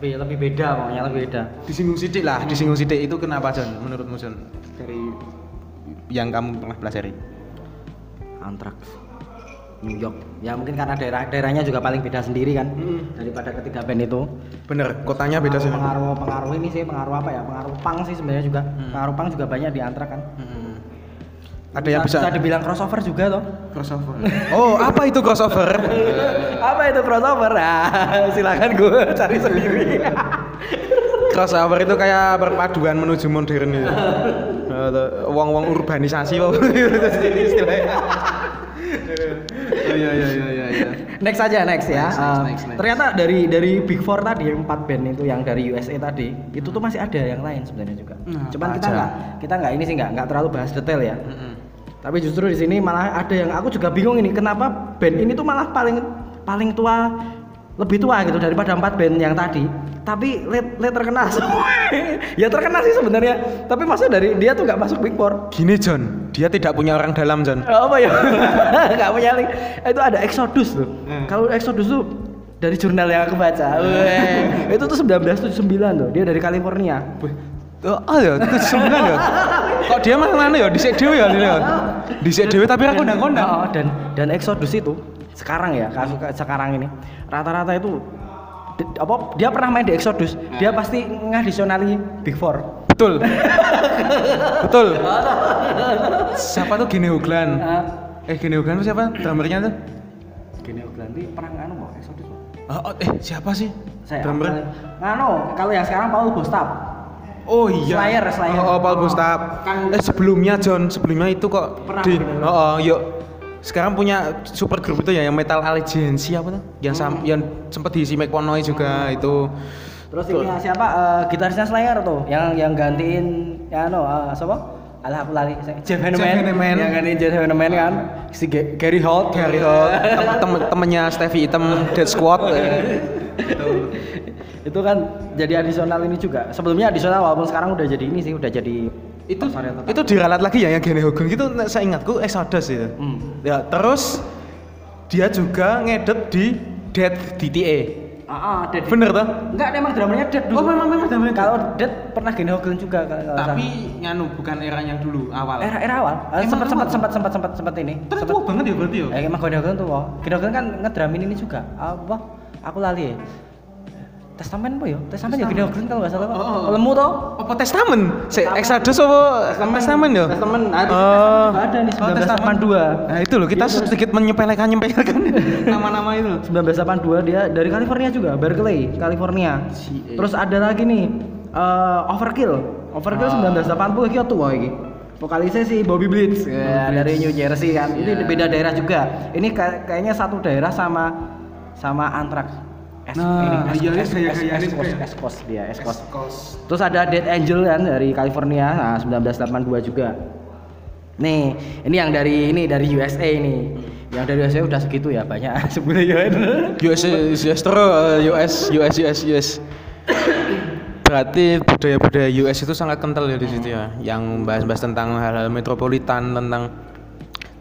Lebih beda pokoknya lebih beda disinggung sidik itu kenapa John menurutmu John dari yang kamu pernah pelajari Anthrax New York ya mungkin karena daerahnya juga paling beda sendiri kan daripada ketiga band itu bener kotanya beda sih pengaruh ini sih pengaruh apa ya pengaruh punk sih sebenarnya juga pengaruh punk juga banyak di Anthrax kan ada yang bisa dibilang crossover juga toh crossover oh apa itu crossover silakan gue cari sendiri crossover itu kayak perpaduan menuju modern itu wong-wong urbanisasi loh itu sendiri istilahnya Iya. Next aja, next. Ternyata dari Big Four tadi yang 4 band itu yang dari USA tadi, itu tuh masih ada yang lain sebenarnya juga. Cuman kita nggak terlalu bahas detail ya. Tapi justru di sini malah ada yang aku juga bingung ini, kenapa band ini tuh malah paling tua, lebih tua gitu daripada 4 band yang tadi. Tapi Led terkenal semua. Ya terkenal sih sebenarnya. Tapi maksudnya dari dia tuh enggak masuk Big Four. Gini John, dia tidak punya orang dalam John. Apa ya? Enggak punya link. Itu ada Exodus tuh. Kalau Exodus tuh dari jurnal yang aku baca. Itu tuh 1979 tuh. Dia dari California. Oh ya, 79 ya. Kok dia mana ya? Dhisik dhewe ya lho. Dhisik dhewe tapi aku ndang-ndang. Heeh, dan Exodus itu sekarang ya, sekarang ini rata-rata itu dia pernah main di Exodus, dia pasti ngadisionali Big Four. Betul. Siapa tuh Gene Hoglan? Gene Hoglan tuh siapa? Drummernya tuh? Gene Hoglan tuh perang anu mau Exodus. Siapa sih? Drummer. Anu, kalau yang sekarang Paul Gustaf. Oh iya. Slayer. Oh, Paul Gustaf. Sebelumnya John, itu kok di sekarang punya super grup itu ya, yang Metal Allegiance apa tuh? Yang sempat diisi Mike Ponoy juga itu. Terus ini siapa? Gitarisnya Slayer tuh, yang gantiin ya siapa? Jimi Hendrix. Yang gantiin Jimi Hendrix kan. Si Gary Holt. Temennya Stevie Item, Dead Squad. Itu kan jadi adisional ini juga. Sebelumnya adisional walaupun sekarang udah jadi ini sih, udah jadi itu diralat lagi ya Gene Hoglan itu saya ingatku Exodus itu. Ya terus dia juga ngedit di Death DTA. Death. Bener toh? Enggak, emang drummernya Death dulu. Oh, memang drummernya. Kalau Death pernah Gene Hoglan juga tapi nganu bukan era yang dulu awal. Era awal. Sempat ini. Terus tua banget ya berarti ya. Emang Gene Hoglan tuh. Gene Hoglan kan ngedramin ini juga. Apa? Aku lali ya. Testament ya Gene Hoglan kalau enggak salah. Lemu toh? Apa Testament? Exodus apa Testament ya? Testament ada nih 1982. Nah, itu loh kita sedikit menyepelekan nama-nama itu. 1982 dia dari California juga, Berkeley, California. Terus ada lagi nih Overkill 1980 iki tua iki. Vokalisnya si Bobby Blitz. Ya, dari New Jersey kan. Ini beda daerah juga. Ini kayaknya satu daerah sama Anthrax. Eskos. Terus ada Dead Angel kan dari California, 1982 juga. Nih, ini yang dari USA ini. Yang dari USA udah segitu ya banyak sebenarnya. US. Berarti budaya-budaya US itu sangat kental ya di situ ya. Yang bahas-bahas tentang hal-hal metropolitan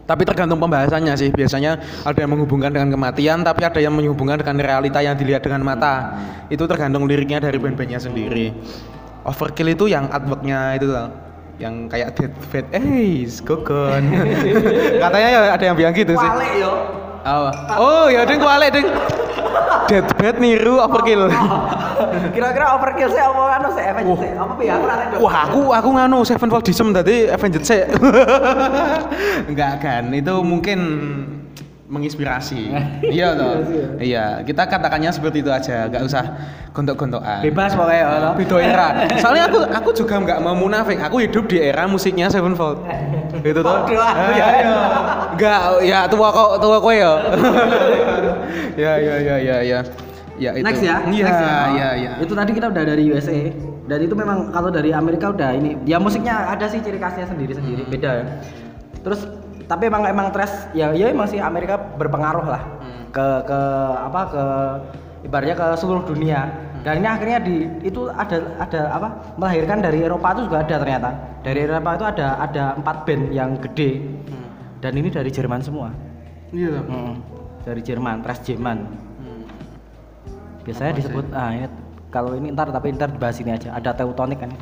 tapi tergantung pembahasannya sih, biasanya ada yang menghubungkan dengan kematian tapi ada yang menghubungkan dengan realita yang dilihat dengan mata. Itu tergantung liriknya dari band-bandnya sendiri. Overkill itu yang artworknya itu loh, yang kayak Dead Fate Gogon katanya ya, ada yang bilang gitu sih kualik yo. Oh ya ding kualik ding Dead Fate niru Overkill. Kira-kira Overkill sih apa anu sih Avenged sih? Apa piye aku rada. Wah, aku nganu Sevenfold Dism tadi Avenged sih. Enggak kan, itu mungkin menginspirasi. Iya toh. Iya, kita katakannya seperti itu aja, enggak usah gontok-gontokan. Bebas pokoknya ono. Beda era. Soalnya aku juga enggak mau munafik, aku hidup di era musiknya Sevenfold. Gitu toh. Iya. Enggak, ya tua kowe ya. Ya. Ya, itu. Next ya. Itu tadi kita udah dari USA. Dan itu memang kalau dari Amerika udah ini. Ya musiknya ada sih ciri khasnya sendiri-sendiri, beda ya. Terus tapi emang thrash ya emang sih Amerika berpengaruh lah ke ibaratnya ke seluruh dunia. Dan ini akhirnya itu ada apa? Melahirkan dari Eropa itu juga ada ternyata. Dari Eropa itu ada 4 band yang gede. Dan ini dari Jerman semua. Iya. Dari Jerman, thrash Jerman. Biasanya disebut kalau ini ntar dibahas ini aja. Ada Teutonic kan.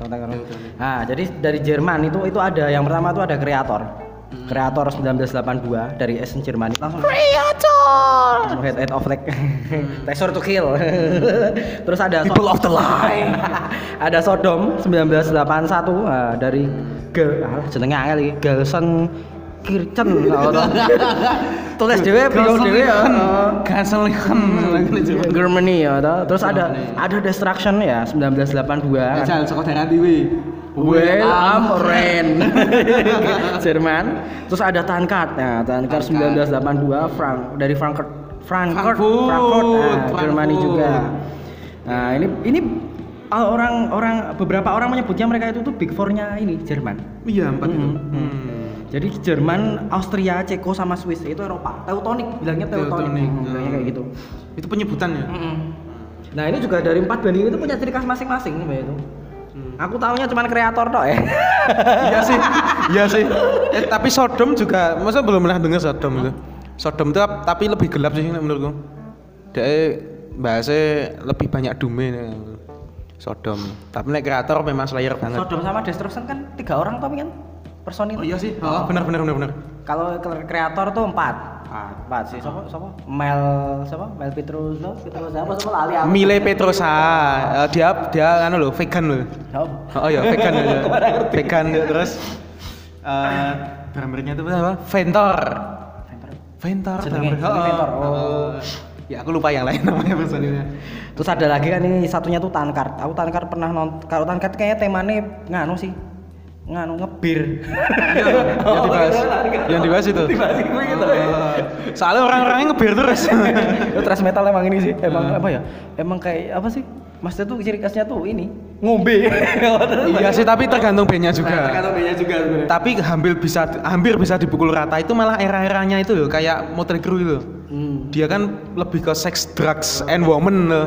Jadi dari Jerman itu ada yang pertama itu ada Kreator. Kreator 1982 dari Essen Jerman. Langsung Kreator. Head of Flag. Tekstur to Kill. Terus ada People of the Line. Ada Sodom 1981 dari jenenge angel iki. Gelsen Kirchen tulis dhewe bingung dhewe ya. Gasolin Germany ya. Terus ada Destruction ya 1982. Jajal saka daerah dhewe. Well, I'm Ren. Jerman. Terus ada Tankard. Nah, Tankard 1982 Frankfurt, Jermani juga. Nah, ini orang beberapa orang menyebutnya mereka itu tuh Big Four-nya ini Jerman. Iya, empat itu. Jadi Jerman, Austria, Ceko sama Swiss itu Eropa. Teutonik bilangnya Teutonik. Bilangnya kayak gitu. Itu penyebutannya. Nah, ini juga dari 4 band ini tuh punya ciri khas masing-masing nih, itu. Aku taunya cuma Kreator tok ya. Iya sih. Tapi Sodom juga, masa belum pernah dengar Sodom itu. Sodom itu tapi lebih gelap sih menurutku. Dia bahasanya lebih banyak dume nih. Sodom. Tapi nek Kreator memang Slayer banget. Sodom sama Destruction kan 3 orang tapi kan personil. Oh iya sih. Oh, benar. Kalau Kreator tuh 4 sih. Mel Petrosa lali. Mile Petrosa. Dia anu lho, vegan lho. Oh iya, vegan. Vegan terus drummernya itu apa? Ventor. Ya aku lupa yang lain namanya personilnya. Terus ada lagi kan ini satunya tuh Tankard. Aku Tankard pernah nonton. Kalau Tankard kayaknya temanya nganu ngebir. Yang dibahas itu. Soalnya orang-orangnya ngebir terus. Thrash metal emang ini sih. Emang apa ya? Emang kayak apa sih? Maksudnya tuh ciri khasnya tuh ini ngombe. Iya sih, tapi tergantung bandnya juga. Tapi hampir bisa dipukul rata itu malah era-eranya itu loh, kayak Motley Crue itu. Dia kan lebih ke sex, drugs, and woman loh.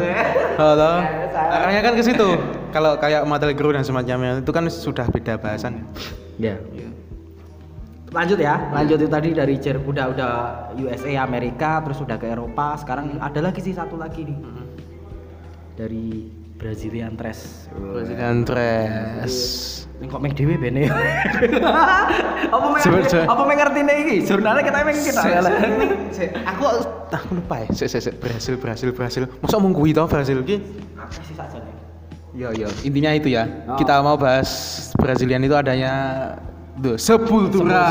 Arahnya kan ke situ. Kalau kayak Metal Guru dan semacamnya itu kan sudah beda bahasan. Ya. Lanjut itu tadi dari udah USA Amerika, terus udah ke Eropa. Sekarang ada lagi sih satu lagi nih. Dari Brazilian Trash. Kok mek dhewe bene. Apa mek ngertine iki? Jurnale kita. Aku lupa ya. Berhasil. Mosok mung kuwi to berhasil iki? Apa sih sajane? Iya. Intinya itu ya. Oh. Kita mau bahas Brazilian itu adanya Sepultura.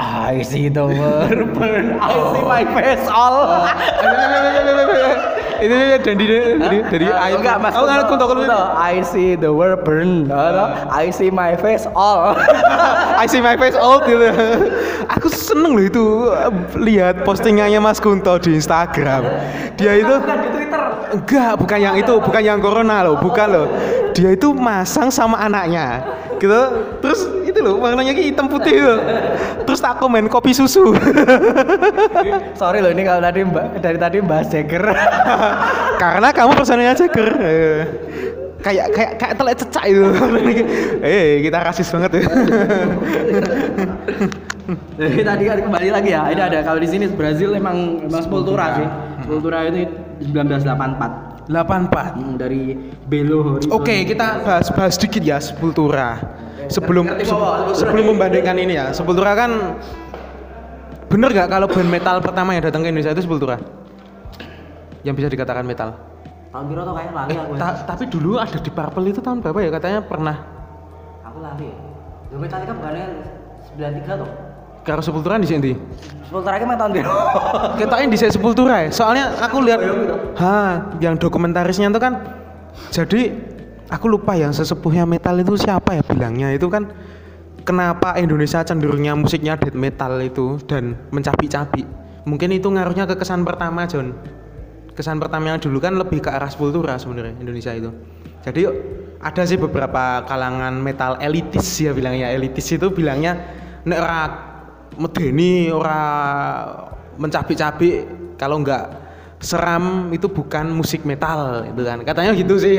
I see the world burn. I see my face all. Ini dari I enggak mas. Oh enggak kunto. I see the world burn. I see my face all. I see my face all. Aku seneng loh itu lihat postingannya Mas Kunto di Instagram. Dia itu bukan di Twitter. Enggak, bukan yang corona loh, bukan loh. Dia itu masang sama anaknya. Gitu. Terus itu loh warnanya hitam putih loh. Terus tak komen kopi susu. Sorry loh ini kalau tadi dari tadi bahas Jagger. Karena kamu personanya Jagger. Kayak telek cecak itu. Kita rasis banget ya. Jadi tadi kembali lagi ya. Ini ada kalau di sini Brazil memang Sepultura sih. Sepultura itu 1984. Dari Belo Horizonte. Oke, kita bahas sedikit ya Sepultura. Sebelum membandingkan ini ya, Sepultura kan bener nggak kalau band metal pertama yang datang ke Indonesia itu Sepultura? Yang bisa dikatakan metal. Tahun kira tuh kayaknya lali aku. Tapi dulu ada Deep Purple itu tahun berapa ya? Katanya pernah. Aku lali. Dulu Metallica bukannya 93 tuh. Karo Sepultura di sini. Sepultura iki tahun biru. Ketoknya di Sepultura ya. Soalnya aku lihat yang dokumentarisnya itu kan. Jadi aku lupa yang sesepuhnya metal itu siapa ya bilangnya itu kan. Kenapa Indonesia cenderungnya musiknya death metal itu dan mencapi-capi. Mungkin itu ngaruhnya ke kesan pertama John. Kesan pertama yang dulu kan lebih ke arah Sepultura sebenarnya Indonesia itu. Jadi ada sih beberapa kalangan metal elitis ya bilangnya. Elitis itu bilangnya nek ora medeni ora mencabik-cabik kalau enggak seram itu bukan musik metal itu kan katanya gitu sih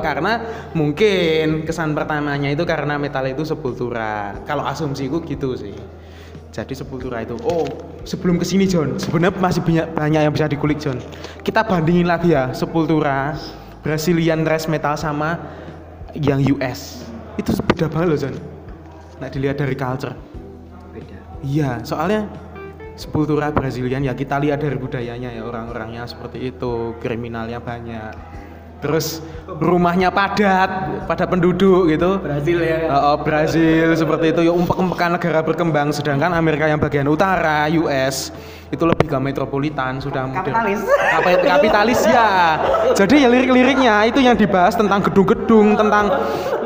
karena mungkin kesan pertamanya itu karena metal itu Sepultura kalau asumsiku gitu sih jadi Sepultura itu sebelum kesini John sebenarnya masih banyak yang bisa dikulik John kita bandingin lagi ya Sepultura Brazilian Thrash Metal sama yang US itu beda banget loh John nah dilihat dari culture. Iya, soalnya Sepultura Brazilian ya kita lihat dari budayanya ya orang-orangnya seperti itu, kriminalnya banyak. Terus rumahnya padat penduduk gitu. Brazil ya. Brazil seperti itu ya umpek-umpekan negara berkembang sedangkan Amerika yang bagian utara, US itu lebih ke metropolitan, sudah kapitalis. Kapitalis ya. Jadi ya lirik-liriknya itu yang dibahas tentang gedung-gedung, tentang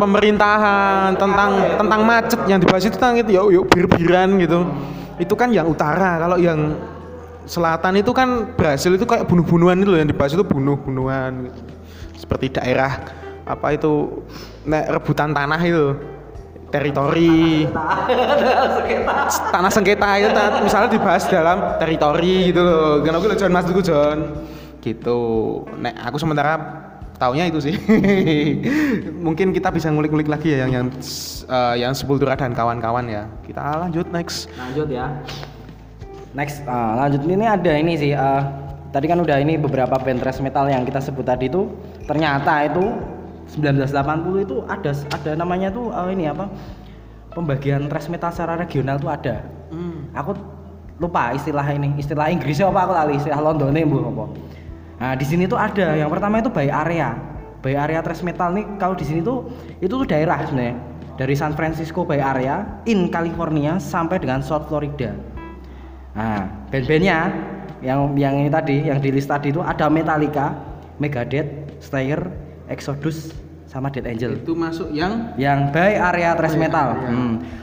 pemerintahan, tentang macet, yang dibahas itu tentang itu yuk bir-biran gitu. Itu kan yang utara, kalau yang selatan itu kan Brasil itu kayak bunuh-bunuhan itu loh, yang dibahas itu bunuh-bunuhan. Gitu. Seperti daerah apa itu rebutan tanah itu. Teritori, tanah sengketa itu misalnya dibahas dalam teritori gitu loh. Gak tau gue John, mas itu John gitu. Nek aku sementara taunya itu sih. Mungkin kita bisa ngulik-ngulik lagi ya yang Sepultura dan kawan-kawan ya. Kita lanjut next. Lanjut ini ada ini sih. Tadi kan udah ini beberapa band thrash metal yang kita sebut tadi itu ternyata itu 1980 itu ada namanya tuh ini apa pembagian thrash metal secara regional tuh ada. Aku lupa istilah ini, istilah Inggrisnya apa aku lali, istilah Londonnya bu apa. Nah di sini tuh ada yang pertama itu by area thrash metal nih. Kalau di sini tuh itu tuh daerah sebenarnya dari San Francisco Bay Area in California sampai dengan South Florida. Nah band-bandnya yang ini tadi yang di list tadi itu ada Metallica, Megadeth, Slayer, Exodus sama Death Angel. Itu masuk yang by area thrash metal.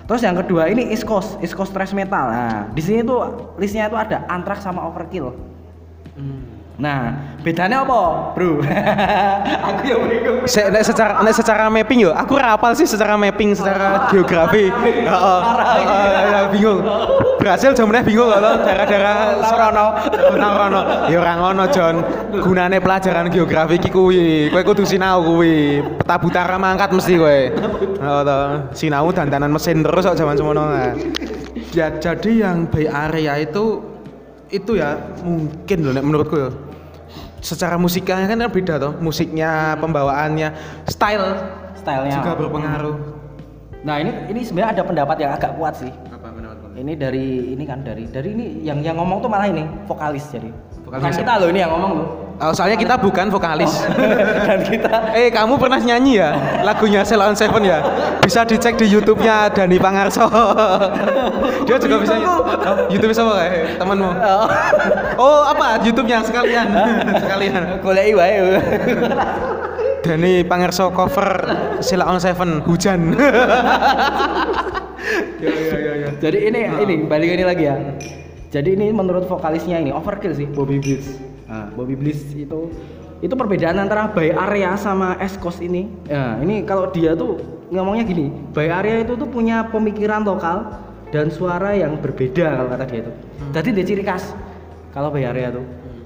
Terus yang kedua ini East Coast thrash metal. Nah, di sini tuh listnya itu ada Anthrax sama Overkill. Nah, bedanya apa, Bro? Aku ya bingung. Secara mapping yo, aku ora hafal sih secara mapping, secara geografi. Heeh. Bingung. Brasil jamane bingung kalau daerah-daerah Sorono. Ya ora ngono, Jon. Gunane pelajaran geografi iki kuwi. Kowe kudu sinau kuwi. Peta butara mangkat mesti kowe. Heeh to. Sinau dandanan mesin terus kok jaman semono. Ya jadi yang by area itu ya mungkin loh menurutku ya. Secara musikalnya kan beda toh, musiknya, pembawaannya, stylenya juga berpengaruh. Nah ini sebenarnya ada pendapat yang agak kuat sih. Apa pendapat? Ini dari ini kan dari ini yang ngomong tuh malah ini vokalis jadi. Bukan kita loh ini yang ngomong loh. Soalnya kita bukan vokalis. Dan kita. Kamu pernah nyanyi ya lagunya Ceylon Seven ya? Bisa dicek di YouTube-nya Dani Pangarso. Dia juga bisa. YouTube siapa kayak temanmu? Oh apa YouTube-nya sekalian. Goleki wae. Dani Pangarso cover Ceylon Seven Hujan. Ya. Jadi ini balik ini lagi ya. Jadi ini menurut vokalisnya ini Overkill sih, Bobby Blitz. Bobby Blitz itu perbedaan antara by area sama East Coast ini. Ini kalau dia tuh ngomongnya gini, by area itu tuh punya pemikiran lokal dan suara yang berbeda kalau kata dia itu. Jadi dia ciri khas kalau by area tuh.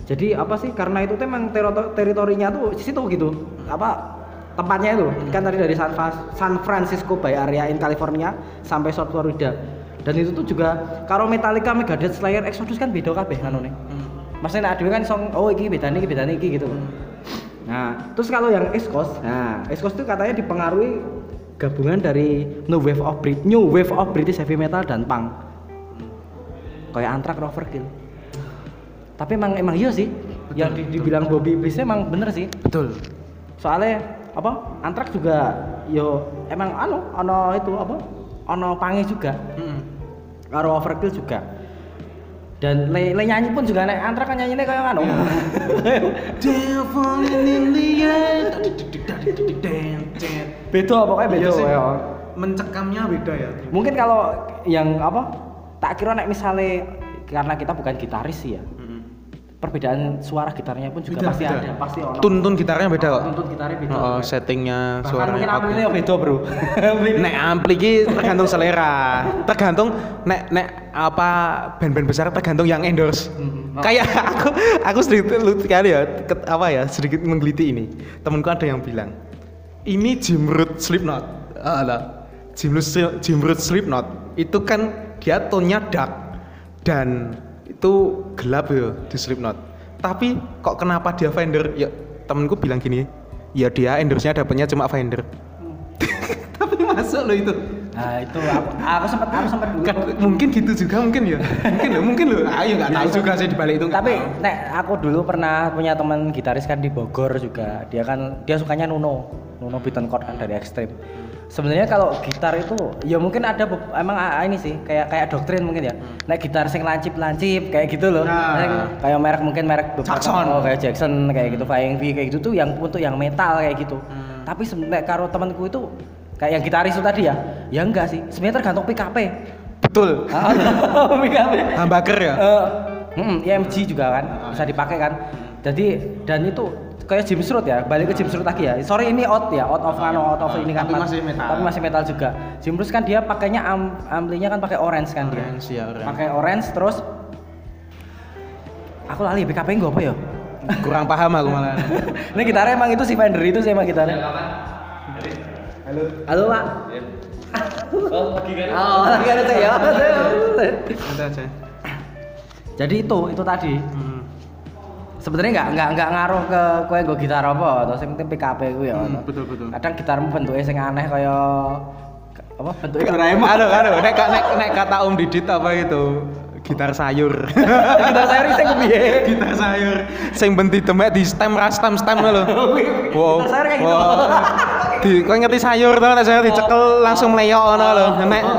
Jadi apa sih? Karena itu memang teritorinya tuh di situ gitu. Apa tempatnya itu? Kan tadi dari San Francisco by area in California sampai South Florida. Dan itu tuh juga kalau Metallica, Megadeth, Slayer, Exodus kan beda kabeh anone. Maksudnya ada kan song oh iki bedane iki gitu. Nah, terus kalau yang East Coast, East Coast itu katanya dipengaruhi gabungan dari New Wave of British Heavy Metal dan punk. Kayak Anthrax, Overkill. Tapi emang iya sih. Betul, yang dibilang betul. Bobby Bliss emang bener sih. Betul. Soalnya apa? Anthrax juga yo emang ono itu apa? Ono pange juga. Karo Overkill juga. Dan le nyanyi pun juga nek Anthrax kan nyanyine kaya ngono. Devil in the air. Beda pokoknya beda ya. Mencekamnya beda ya. Mungkin kalau yang apa? Tak kira nek misale karena kita bukan gitaris sih ya. Perbedaan suara gitarnya pun juga beda, pasti beda. Ada, pasti ono. Tuntun gitarnya beda kok. Tuntun gitarnya beda. Heeh, settingnya suaranya. Bahkan ampli-nya beda, Bro. Nek ampli iki tergantung selera. Tergantung nek apa band-band besar tergantung yang endorse. Kayak aku sedikit kali ya, sedikit menggeliti ini. Temanku ada yang bilang, "Ini Jim Root Slipknot." Jim Root Slipknot itu kan dia tone-nya dark dan itu gelap ya di Slipknot. Tapi kok kenapa dia Fender? Ya temenku bilang gini, ya dia endorse-nya dapetnya cuma Fender. Tapi masuk loh itu. Nah, itu aku sempat mungkin gitu juga mungkin ya. Mungkin lho. Ayo enggak tahu juga saya di balik itu. Tapi nek aku dulu pernah punya teman gitaris kan di Bogor juga. Dia sukanya Nuno Bittencourt kan dari Extreme. Sebenarnya kalau gitar itu ya mungkin ada emang ini sih kayak doktrin mungkin ya. Nek gitar sing lancip-lancip kayak gitu loh. Nah. Kayak merek Jackson. Oh, kayak Jackson kayak gitu, Flying V kayak gitu tuh yang untuk yang metal kayak gitu. Tapi sebenarnya karo temanku itu kayak yang gitaris itu tadi ya. Ya enggak sih. Sebenarnya tergantung PKP. Betul. PKP. Humbucker ya? EMG juga kan. Bisa dipakai kan. Jadi dan itu kayak James Root ya. Balik ke James Root lagi ya. Sorry ini out of ini kan. Tapi masih metal juga. James Root kan dia pakainya amplinya kan pakai orange kan dia. Orange. Pakai orange terus aku lali PKP-nya gua apa ya? Kurang paham aku malah. Ini gitarnya emang itu si Fender itu sih emang gitarnya. Halo Pak. Oh, lagi ada tuh ya. Jadi itu tadi. Sebenarnya enggak ngaruh ke kowe nggo gitar apa, atau sing penting PKP kuwi ya. Betul. Kadang gitarmu bentuke sing aneh kaya apa bentuke Doraemon. Aduh, nek kata Om Didit apa gitu. Gitar sayur sing piye? Gitar sayur sing benti demek di stem lho. Wow. Gitar sayur kayak gitu. Kau ngerti sayur tau nek sayur dicekel langsung mleyok ngono lho.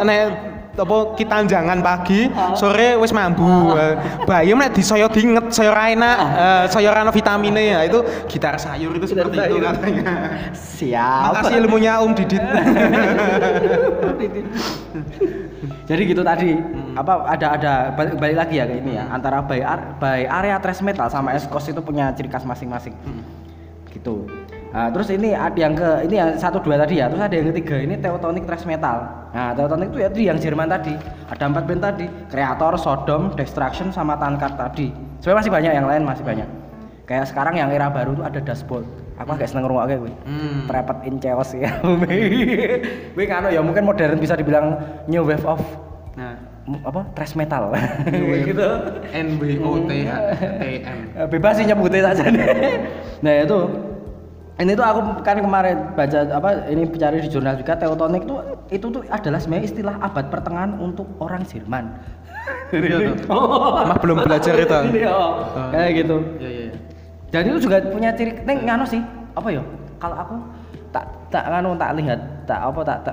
Nek apa kitanjangan pagi, sore wis mambu. Bayem nek disoyo diinget, sayur ra enak, sayur ana vitamine ya. Itu gitar sayur itu seperti itu katanya. Siap. Makasih ilmunya Om Didit. Jadi gitu tadi. Apa ada balik lagi ya kayak ini ya. Antara by area thrash metal sama Escos itu punya ciri khas masing-masing. Gitu. Nah, terus ini ada yang ke ini yang 1, 2 tadi ya. Terus ada yang ketiga ini Teutonic Thrash Metal. Nah, Teutonic itu ya yang Jerman tadi. Ada 4 band tadi, Kreator, Sodom, Destruction sama Tankard tadi. Sebenarnya masih banyak yang lain masih banyak. Kayak sekarang yang era baru tuh ada Dashboard. Aku agak seneng ngrungokke kuwi. Trapped in Chaos ya. Kuwi kan ya mungkin modern bisa dibilang new wave of apa thrash metal gitu. NWOTHM. Bebas sih nyebutnya saja. Nah, itu ini tuh aku kan kemarin baca apa ini cari di jurnal juga Teutonic itu adalah sebenarnya istilah abad pertengahan untuk orang Jerman. Mah belum belajar itu. Kayak gitu. Iya. Jadi itu juga punya ciri ning ngono sih. Apa ya? Kalau aku tak lihat tak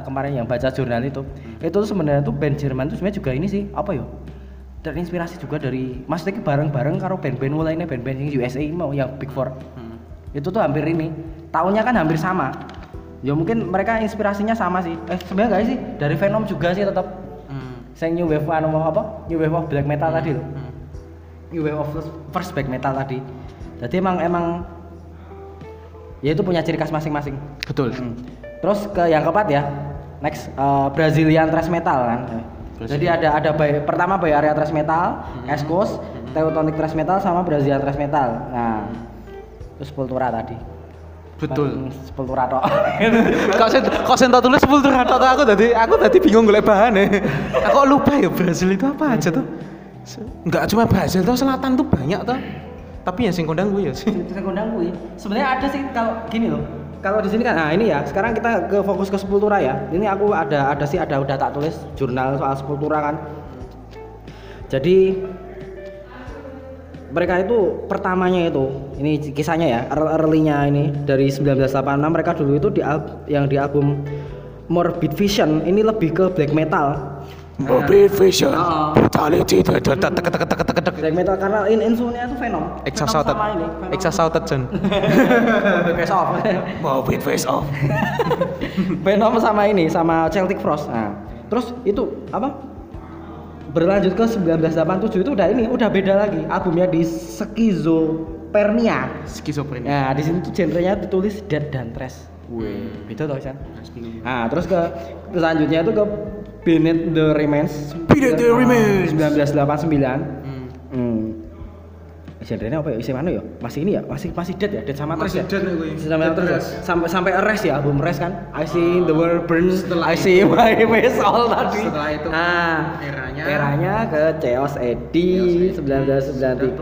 kemarin yang baca jurnal itu. Itu sebenarnya tuh band Jerman itu sebenarnya juga ini sih, apa ya? Terinspirasi juga dari maksudnya bareng-bareng karo band-band lainnya band-band yang USA mau yang Big Four. Itu tuh hampir ini tahunnya kan hampir sama ya mungkin mereka inspirasinya sama sih sebenarnya nggak sih dari Venom juga sih tetap saya new wave of black metal tadi loh new wave of first black metal tadi jadi emang ya itu punya ciri khas masing-masing betul terus ke yang keempat ya next Brazilian thrash metal kan Brazilian. Jadi ada pertama by area thrash metal East Coast Teutonic thrash metal sama Brazilian thrash metal nah Sepultura tadi. Betul. Sepultura tok. Kok sento tulis Sepultura tok aku tadi bingung golek bahane. Aku lupa ya Brasil itu apa aja tuh. Enggak cuma Brasil tuh selatan tuh banyak tuh. Tapi ya sing kondang kuwi ya. Sebenarnya ada sih kalau gini loh. Kalau di sini kan nah ini ya. Sekarang kita ke fokus ke Sepultura ya. Ini aku ada udah tak tulis jurnal soal Sepultura kan. Jadi mereka itu pertamanya itu ini kisahnya ya early-nya ini dari 1986 mereka dulu itu yang di album Morbid Vision ini lebih ke black metal Morbid Vision brutality black metal karena insunya itu Venom exhausted John face off Morbid face off Venom sama ini sama Celtic Frost nah terus itu apa berlanjut ke 1987 itu udah beda lagi albumnya di Skizophrenia. Nah di sini tuh genrenya ditulis Death dan Thrash. Beda toh kan? Nah terus ke selanjutnya itu ke Beneath the Remains 1989. Genrenya apa ya? Isi mana ya? Masih ini ya? Masih Death ya? Death sama Thrash ya? Sampai Rest ya album Rest kan? I see the world burns, I see my face all tadi. Setelah itu eranya ke Chaos Eddy 1993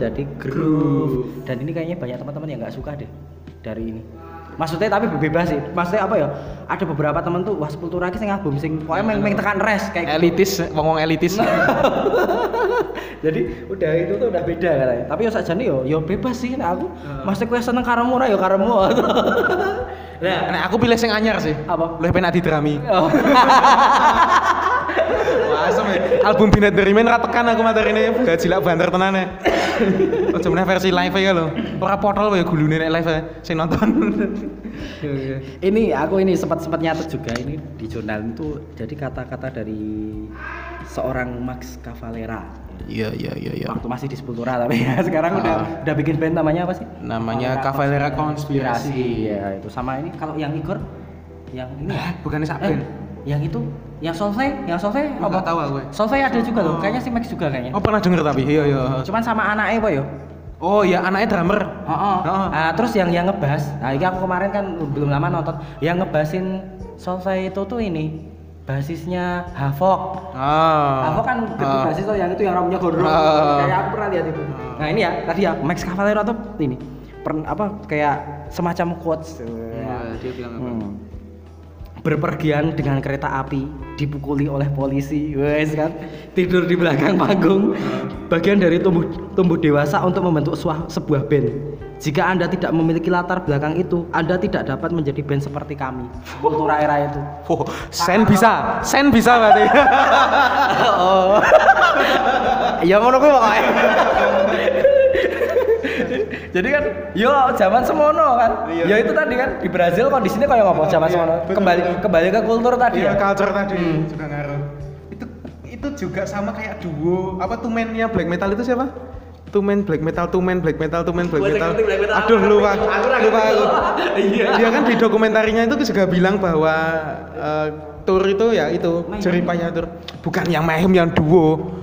jadi Groove. Dan ini kayaknya banyak teman-teman yang enggak suka deh dari ini. Maksudnya tapi bebas sih. Maksudnya apa ya? Ada beberapa temen tuh wah Sepultura iki sing album sing koyo meng tekan res kayak elitis, wong-wong elitis. Jadi udah itu tuh udah beda katanya. Tapi yo sakjane yo yo bebas sih nek aku. Maksudnya kowe seneng karemu ora yo karemu. Lah nek aku pilih sing anyar sih. Apa? Luwih penak didrami. Oh. Asem ya. Album Binet Derimen ratekan aku materine gajilak banter tenan e. Ojo meneh versi live ya lho. Ora potol ya gulune nek live sing nonton. Ini aku ini sempat nyatet juga ini di jurnal itu jadi kata-kata dari seorang Max Cavalera. Iya. Waktu masih di Sepultura tapi ya sekarang udah bikin band namanya apa sih? Namanya Cavalera Konspirasi. Ya itu sama ini kalau yang Igor yang ini bukannya Saben. Yang itu yang solve apa tahu aku. Solve ada juga loh, kayaknya si Max juga kayaknya. Oh, pernah denger tapi. Iya. Cuman sama anaknya apa ya? Oh iya, anaknya drummer. Heeh. Ah, terus yang ngebahas. Nah, ini aku kemarin kan belum lama nonton yang ngebahasin solve itu tuh ini. Basisnya Havok. Havok kan basis tuh yang itu yang rambutnya gondrong. Kayak aku pernah lihat itu. Nah, ini ya tadi ya Max Cavalera tuh ini. Kayak semacam quotes. Dia bilang apa? Berpergian dengan kereta api, dipukuli oleh polisi, wes kan, tidur di belakang panggung, bagian dari tumbuh dewasa untuk membentuk sebuah band. Jika Anda tidak memiliki latar belakang itu, Anda tidak dapat menjadi band seperti kami. Kultura era itu. Oh, sen bisa berarti. Oh. Ya ngono kuwi pokoke. Jadi kan, yo zaman semono kan, ya itu tadi kan di Brazil kondisinya kayak ngomong zaman semono, kembali ke kultur tadi ya. Culture tadi juga ngaruh. Itu juga sama kayak duo apa tumennya Black Metal itu siapa? Tumen Black Metal. Aduh lupa. Dia kan di dokumentarinya itu juga bilang bahwa tour itu ya itu jeripanya tour, bukan yang Mayhem yang duo.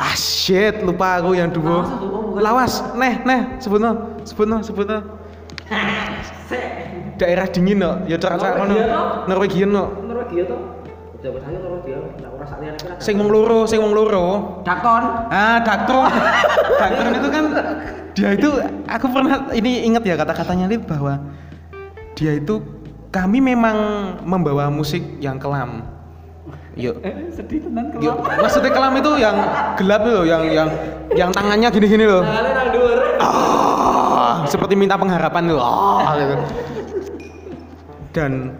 Ah shit, lupa aku yang duo. Lawas, neh, sebutno. Daerah dingin no, ya cara-cara ngono. Norwegia to. Udah bertanya karo dia, enggak ora sakliane kira. Sing wong loro. Dakton. Ah, Dakton. Dakton itu kan dia itu aku pernah ini inget ya kata-katanya itu bahwa dia itu kami memang membawa musik yang kelam. Yuk. Sedih tenan kelam. Maksudnya kelam itu yang gelap loh, yang tangannya gini-gini loh. Tangannya nang dhuwur. Ah, seperti minta pengharapan loh. Ah, gitu. Dan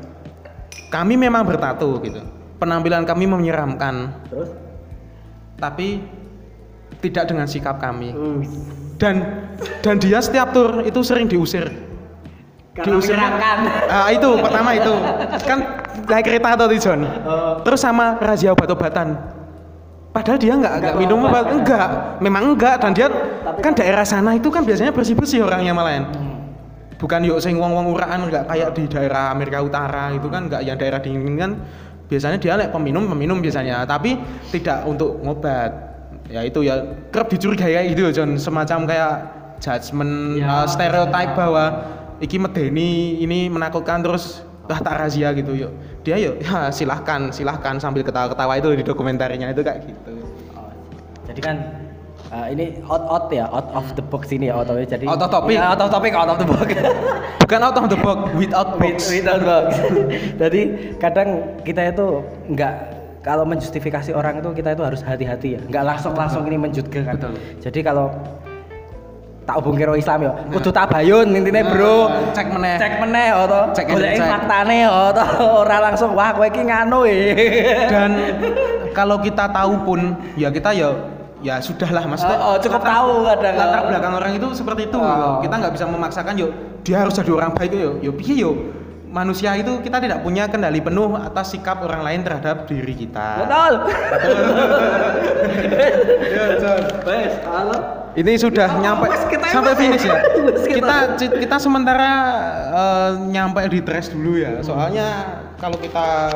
kami memang bertato gitu. Penampilan kami menyeramkan. Terus? Tapi tidak dengan sikap kami. Dan dia setiap tur itu sering diusir. Itu pertama itu kan naik kereta atau John terus sama razia obat-obatan padahal dia enggak minum obat memang enggak dan dia kan daerah sana itu kan biasanya bersih-bersih orangnya malahan bukan yuk sing wong-wong uraan enggak kayak di daerah Amerika Utara itu kan enggak yang daerah dingin kan biasanya dia lek peminum biasanya tapi tidak untuk ngobat ya itu ya kerap dicurigai gitu John semacam kayak judgement stereotype bahwa iki medeni, ini menakutkan terus tak razia gitu yuk. Dia yuk, ya silahkan sambil ketawa-ketawa itu di dokumentarnya itu kayak gitu. Oh, jadi kan ini out of the box ini ya out-out. Jadi out of topic, out of the box. Bukan out of the box, without box. Without box. Jadi kadang kita itu enggak kalau menjustifikasi orang itu kita itu harus hati-hati ya. Enggak langsung ini menjudge kan. Betul. Jadi kalau tak obong karo Islam yo. Kudu tabayun intine, Bro. Cek meneh to. Golek faktane to. Ora langsung wah kowe iki nganu. Dan kalau kita tahu pun ya kita ya sudahlah Mas. Cukup tahu kadang latar belakang orang itu seperti itu. Kita enggak bisa memaksakan yo dia harus jadi orang baik yo piye yo. Manusia itu kita tidak punya kendali penuh atas sikap orang lain terhadap diri kita. Betul. Ya, John. Wes, halo. Ini sudah nyampe sampai finish ya. Kita sementara nyampe di trash dulu ya. Soalnya kalau kita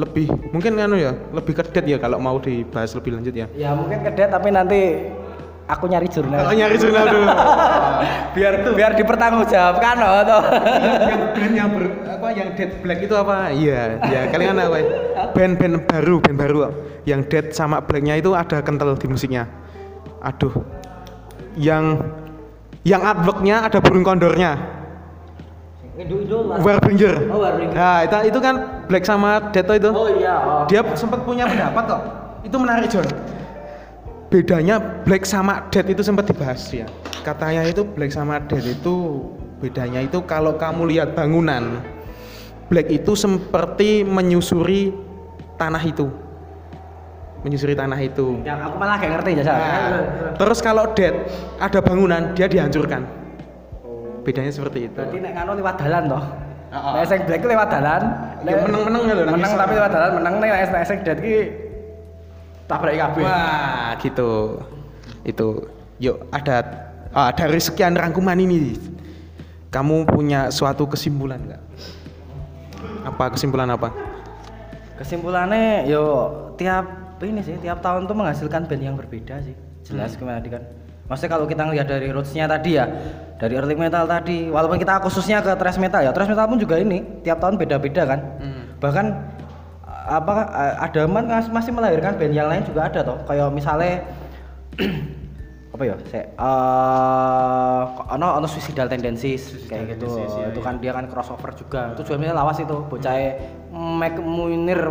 lebih mungkin lebih kedet ya kalau mau dibahas lebih lanjut ya. Ya mungkin kedet tapi nanti aku nyari jurnal dulu. biar dipertanggungjawabkan toh. Yang Dead Black itu apa? Iya, kalian apa? Band baru. Yang Dead sama Blacknya itu ada kental di musiknya. Aduh. yang artworknya ada burung kondornya Idola. Warbringer. Oh, Warbringer. Nah, itu kan Black sama Death itu. Oh iya. Oh. Dia sempat punya pendapat kok. Itu menarik, John. Bedanya Black sama Death itu sempat dibahas ya. Katanya itu Black sama Death itu bedanya itu kalau kamu lihat bangunan, Black itu seperti menyusuri tanah itu. Menyusuri tanah itu. Ya, aku malah gak ngerti jasa. Nah, terus kalau Death ada bangunan, dia dihancurkan. Bedanya seperti itu. Berarti nek ngono lewat dalan toh. Heeh. Nek sing Black lewat dalan, ya meneng-meneng lho. Meneng tapi lewat dalan meneng nek sing Death ki tabrak kabeh. Wah, gitu. Itu. Yuk, dari sekian rangkuman ini, kamu punya suatu kesimpulan enggak? Apa kesimpulan apa? Kesimpulannya yo tiap tahun tuh menghasilkan band yang berbeda sih. Jelas gimana tadi kan. Maksudnya kalau kita ngelihat dari rootsnya tadi ya, dari early metal tadi, walaupun kita khususnya ke thrash metal ya, thrash metal pun juga ini tiap tahun beda-beda kan. Bahkan Adaman masih melahirkan band yang lain juga ada toh, kayak misalnya ono Suicidal Tendencies kayak gitu, itu kan dia kan crossover juga, tujuannya lawas itu, bocah Mike Muir.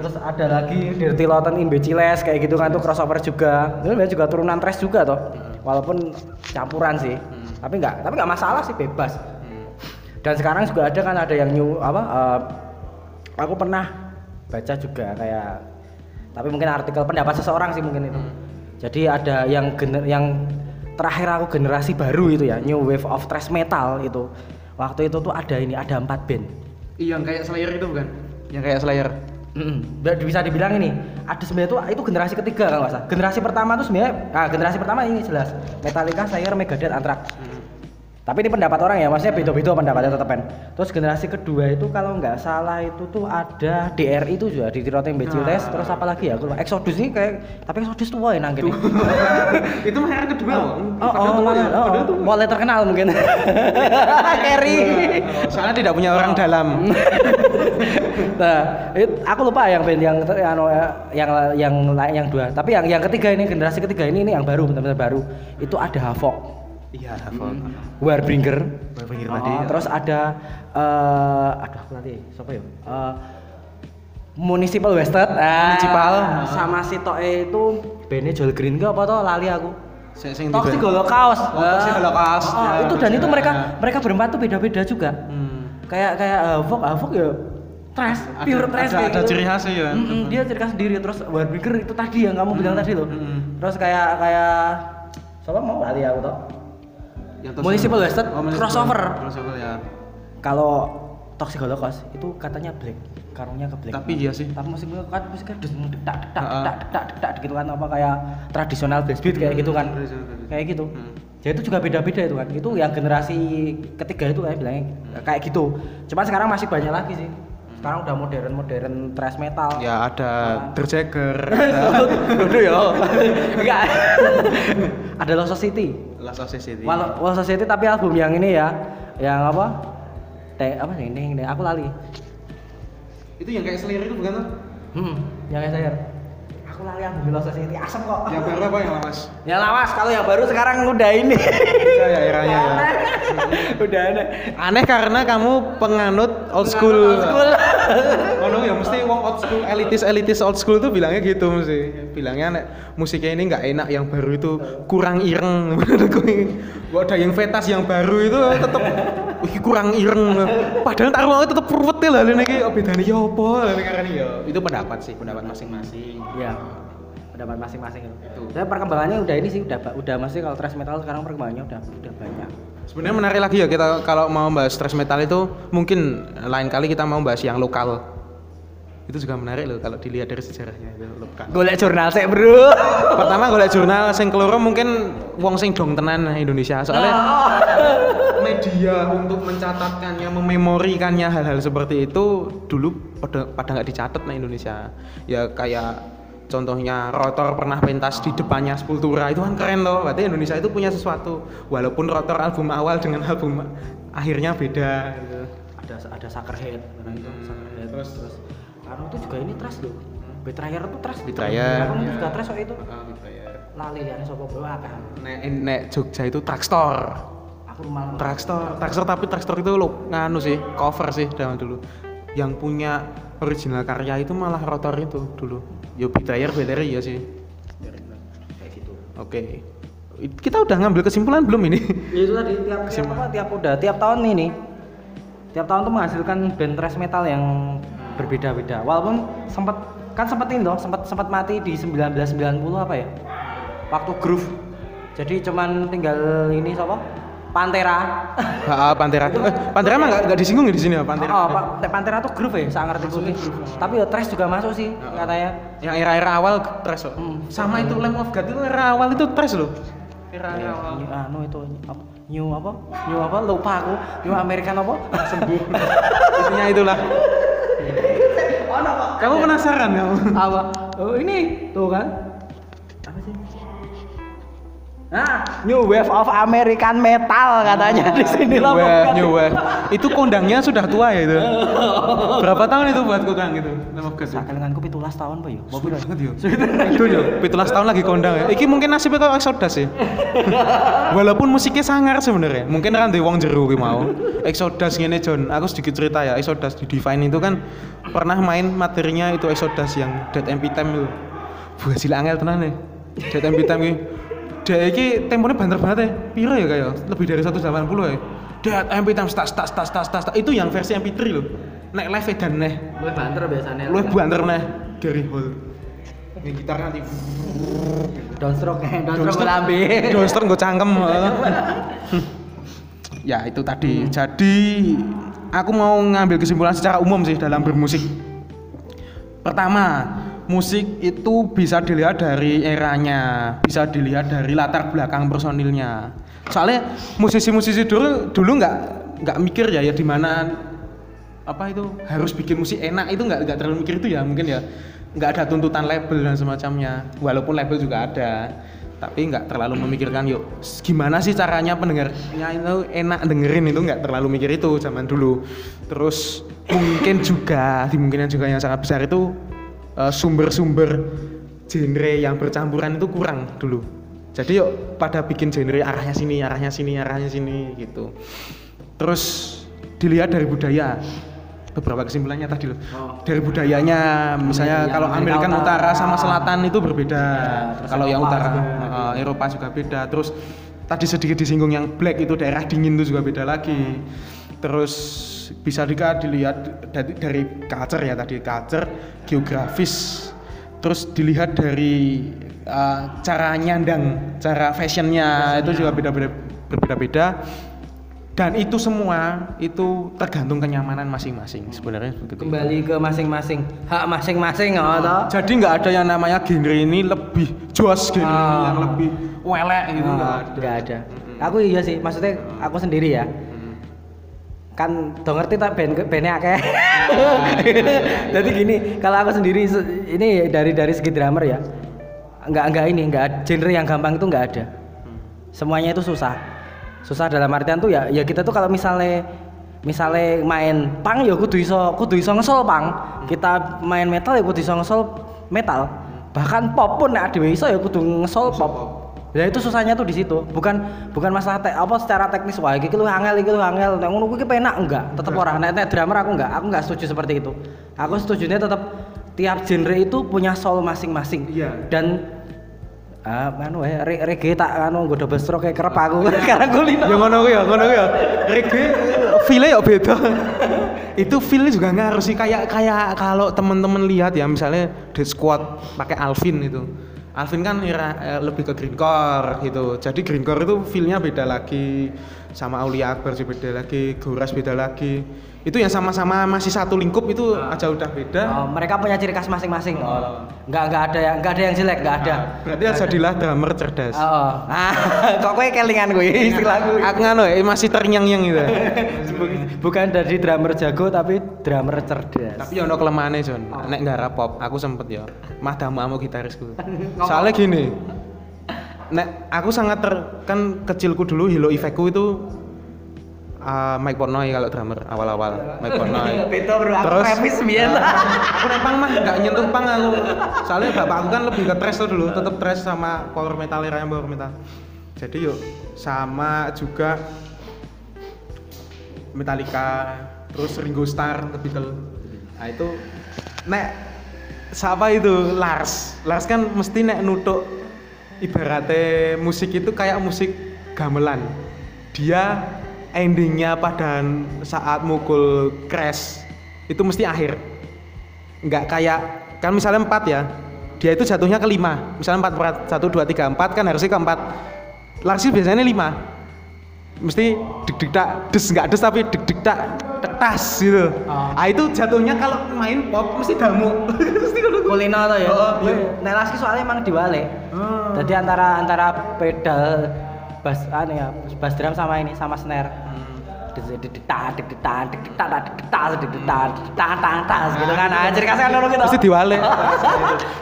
Terus ada lagi Dirty Lawton Imbeciles kayak gitu kan, itu crossover juga. Itu juga turunan thrash juga toh. Walaupun campuran sih. Tapi enggak masalah sih, bebas. Dan sekarang juga ada kan, ada yang new aku pernah baca juga kayak, tapi mungkin artikel pendapat seseorang sih mungkin itu. Jadi ada yang terakhir aku generasi baru itu ya, new wave of thrash metal itu. Waktu itu tuh ada 4 band. Iya, yang kayak Slayer itu bukan? Yang kayak Slayer. Bisa dibilang ini ada sebenarnya tuh itu generasi ketiga kalau nggak salah. Generasi pertama tuh sebenarnya generasi pertama ini jelas Metallica, Slayer, Megadeth, Anthrax. Tapi ini pendapat orang ya, maksudnya beda-beda pendapatnya tetap kan. Terus generasi kedua itu kalau nggak salah itu tuh ada DRI itu juga di Tiroteng Beciles, terus apa lagi ya? Exodus ini kayak, tapi Exodus tua ya nanggini. Itu mereka kedua. Oh. Mulai terkenal mungkin. Carry. Soalnya tidak punya orang dalam. Nah, aku lupa yang dua. Tapi yang ketiga ini, generasi ketiga ini yang baru, benar-benar baru. Itu ada Havok. Iya, Warbringer tadi. Terus ada Municipal Wasted. Sama si Toe itu bandnya Joel Green enggak apa toh, lali aku. Toxic Holocaust. Itu dan itu mereka berempat tuh beda-beda juga. Kayak Havok ya thrash, pure thrash gitu. Ada ciri khasnya ya. Dia ciri khas sendiri. Terus Warbringer itu tadi yang kamu bilang tadi loh. Terus kayak siapa mau lali aku toh. Municipal Wasted crossover ya. Kalau Toxic Holocaust itu katanya Black, karungnya ke Black. Tapi iya sih. Tapi musiknya kan musiknya detak gitu kan, apa kayak tradisional blast beat kayak gitu kan. Kayak gitu. Jadi itu juga beda-beda itu kan. Itu yang generasi ketiga itu kayak bilangnya kayak gitu. Cuman sekarang masih banyak lagi sih. Sekarang udah modern thrash metal. Ya ada Terjager. Aduh ya. Enggak. Ada Lost Society. Lost Society tapi album yang ini ya. Yang apa? Ini aku lali. Itu yang kayak Slayer itu bukan tuh? Yang kayak Slayer. Aku lali album Lost Society, asem kok. Yang baru apa yang lawas? Yang lawas, kalau yang baru sekarang udah ini. Ya eranya ya. Udah aneh karena kamu penganut old school. Ono ya mesti wong old school, elitis old school tuh bilangnya gitu mesti. Bilangnya nek musiknya ini enggak enak, yang baru itu kurang ireng. Gua ada yang vetas yang baru itu tetep kurang ireng. Padahal tarunge tetep ruwet lho lene iki bedane iki opo lene karane ya. Itu pendapat sih, pendapat masing-masing. Iya. Pendapat masing-masing itu. Saya perkembangannya udah ini sih udah masih kalau thrash metal sekarang perkembangannya udah banyak. Sebenarnya menarik lagi ya kita kalau mau bahas thrash metal itu, mungkin lain kali kita mau bahas yang lokal. Itu juga menarik loh kalau dilihat dari sejarahnya itu lokal. Golek jurnal sik, Bro. Pertama golek jurnal sing keloro mungkin wong sing dong tenan Indonesia. Soalnya media untuk mencatatkannya, mememorikannya hal-hal seperti itu dulu pada enggak dicatat nah Indonesia. Ya kayak contohnya Rotor pernah pentas di depannya Sepultura, itu kan keren loh. Berarti Indonesia itu punya sesuatu, walaupun Rotor album awal dengan album akhirnya beda. Ada Suckerhead, terus karena itu juga ini trash loh. Betrayer tuh trash. Betrayer. Kamu juga trash soal itu. Betrayer. Lali ya, soal apa? Nek Jogja itu Trakstor. Trackstore, tapi Trackstore itu lo nganu sih, cover sih zaman dulu. Yang punya original karya itu malah Rotor itu dulu. Ya Betrayer ya sih. Kayak gitu. Oke. Kita udah ngambil kesimpulan belum ini? Ya itu tadi tiap tahun tuh menghasilkan band thrash metal yang berbeda-beda. Walaupun sempat mati di 1990 apa ya? Waktu groove. Jadi cuman tinggal ini siapa? Pantera. Pantera mah enggak disinggung ya di sini ya, Pantera. Pantera tuh groove ya, saya ngerti groove. Tapi ya thrash juga masuk sih katanya. Yang era-era awal thrash loh. Sama itu Lamb of God itu era awal itu thrash loh. Era awal. Itu apa? New apa? Lupa aku. New American apa? Sembuh. Intinya itulah. Kamu penasaran ya? Apa? Oh, ini tuh kan. Apa sih? Nah, New Wave of American Metal katanya di sini lah. New Wave. Itu kondangnya sudah tua ya itu. Berapa tahun itu buat kondang itu? Sakalenganku 17 tahun, Pak ya. Mobil banget ya. Itu yo, 17 tahun lagi kondang ya. Iki mungkin nasibnya kok Exodus ya. Walaupun musiknya sangar sebenarnya. Mungkin kan di wong jeru ki mau. Exodus ngene John, aku sedikit cerita ya. Exodus di Divine itu kan pernah main materinya itu Exodus yang Death MP Time itu. Buah sila angel tenan ya. Death MP Time ki dia ini temponya banter banget ya, piro ya kayak lebih dari 180 ya. Death MP Time stas itu yang versi MP3 loh. Nek live dan neh. Luwih banter biasanya. Luwih banter neh dari hall. Ini gitar nanti. Downstroke lambe. Downstroke gue cangkem. Ya itu tadi. Jadi aku mau ngambil kesimpulan secara umum sih dalam bermusik. Pertama, musik itu bisa dilihat dari eranya, bisa dilihat dari latar belakang personilnya. Soalnya musisi-musisi dulu nggak mikir ya di mana apa itu harus bikin musik enak itu nggak terlalu mikir itu ya mungkin ya nggak ada tuntutan label dan semacamnya. Walaupun label juga ada, tapi nggak terlalu memikirkan yuk gimana sih caranya pendengarnya itu enak dengerin itu nggak terlalu mikir itu zaman dulu. Terus mungkin juga dimungkinkan juga yang sangat besar itu sumber-sumber genre yang bercampuran itu kurang dulu. Jadi yuk pada bikin genre arahnya sini gitu. Terus dilihat dari budaya. Beberapa kesimpulannya tadi loh. Oh. Dari budayanya misalnya kalau Amerika Utara sama Selatan itu berbeda. Ya, kalau yang Utara Eropa juga beda. Terus tadi sedikit disinggung yang black itu daerah dingin itu juga beda lagi. Terus bisa dilihat dari culture ya tadi, culture, geografis, terus dilihat dari cara nyandang, cara fashionnya itu juga berbeda-beda dan itu semua itu tergantung kenyamanan masing-masing sebenarnya begitu. Kembali ke masing-masing, hak masing-masing atau? Jadi nggak ada yang namanya genre ini lebih jos, genre ini yang lebih welek gitu nggak ada. Aku iya sih, maksudnya aku sendiri ya. Kan do ngerti tak band-band akeh. Jadi gini, kalau aku sendiri ini dari segi drummer ya. Enggak genre yang gampang itu enggak ada. Semuanya itu susah. Susah dalam artian tuh ya kita tuh kalau misalnya main punk ya kudu iso ngesol punk. Kita main metal ya kudu iso ngesol metal. Bahkan pop pun nek dhewe iso ya kudu ngesol pop. Ya itu susahnya tuh di situ. Bukan masalah secara teknis wae iki lu angel. Nek ngono kuwi penak enggak? Tetep ora. Nek drummer aku enggak setuju seperti itu. Aku setujunya tetap tiap genre itu punya soul masing-masing. Iya. Dan reggae tak nggo double stroke kerep aku. Sekarang kulino. Ya ngono kuwi ya. Reggae feel-e ya beda. Itu feel-nya juga ngaruh sih kayak kalau teman-teman lihat ya misalnya Dead Squad pakai Alvin itu. Alvin kan lebih ke greencore gitu. Jadi greencore itu feel-nya beda lagi. Sama Aulia Akbar juga beda lagi, Goras beda lagi. Itu yang sama-sama masih satu lingkup itu aja udah beda. Oh, mereka punya ciri khas masing-masing. Enggak ada yang jelek. Berarti harus jadilah drummer cerdas. Heeh. Kok kowe kelingan kowe istilahku. Aku masih ternyang-nyang gitu. Bukan dari drummer jago tapi drummer cerdas. Tapi ono kelemahane, Jon. Nek nggara pop, aku sempet ya. Madamu gitarisku. Soalnya gini. Nek aku sangat kan kecilku dulu Hilo Effectku itu Mike Pornoy kalau drummer awal-awal Mike Pornoy. Terus aku nepang mah enggak nyentuh pang aku. Soalnya bapak aku kan lebih ke thrash tuh dulu, tetap thrash sama power metal. Jadi yuk sama juga Metallica, terus Ringo Starr, The Beatles. Nah itu nek siapa itu Lars kan mesti nek nutuk ibaratnya musik itu kayak musik gamelan. Dia endingnya pada saat mukul crash itu mesti akhir. Enggak kayak kan misalnya 4 ya. Dia itu jatuhnya ke 5. Misalnya 4 1 2 3 4 kan harusnya ke 4. Lars biasanya 5. Mesti deg-deg tak des, enggak des tapi deg-deg tak tetas gitu. Ah itu jatuhnya kalau main pop mesti damuk. Mesti kudu kulino to ya. Heeh. Nek Lars ki soalnya emang diwale. Jadi antara pedal bass ane ya, bass drum sama ini sama snare. Deg-deg tak gitu kan. Anjir kasihan ngono gitu. Mesti diwale.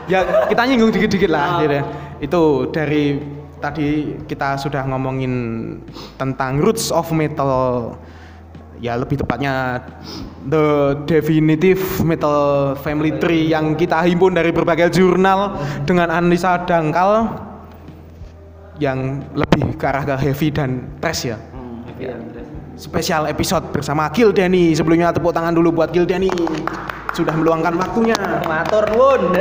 Ya kita nyinggung dikit-dikit lah gitu. Itu dari tadi kita sudah ngomongin tentang roots of metal, ya lebih tepatnya the definitive metal family tree yang kita himpun dari berbagai jurnal dengan analisa dangkal yang lebih ke arah ke heavy dan thrash ya. Heavy dan thrash. Spesial episode bersama Gil Denny. Sebelumnya tepuk tangan dulu buat Gil Denny sudah meluangkan waktunya. Matur nuwun.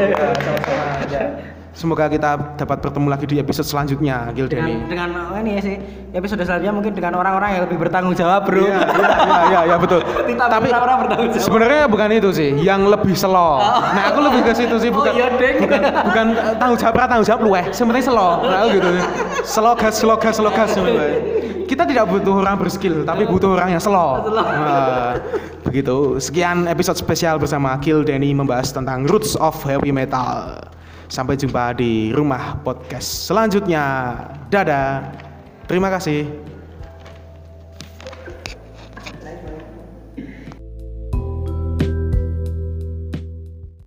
Semoga kita dapat bertemu lagi di episode selanjutnya, Gil Denny. Dengan ini sih, episode selanjutnya mungkin dengan orang-orang yang lebih bertanggung jawab, bro. Iya, betul. Tapi orang bertanggung jawab. Sebenarnya bukan itu sih, yang lebih selo. Nah, aku lebih ke situ sih, bukan tanggung jawab lu eh, sebenarnya selo. Nah, gitu sih. Selo gas sebenarnya. Kita tidak butuh orang berskill, tapi butuh orang yang selo. Begitu. Sekian episode spesial bersama Gil Denny membahas tentang roots of heavy metal. Sampai jumpa di Rumah Podcast selanjutnya. Dadah. Terima kasih.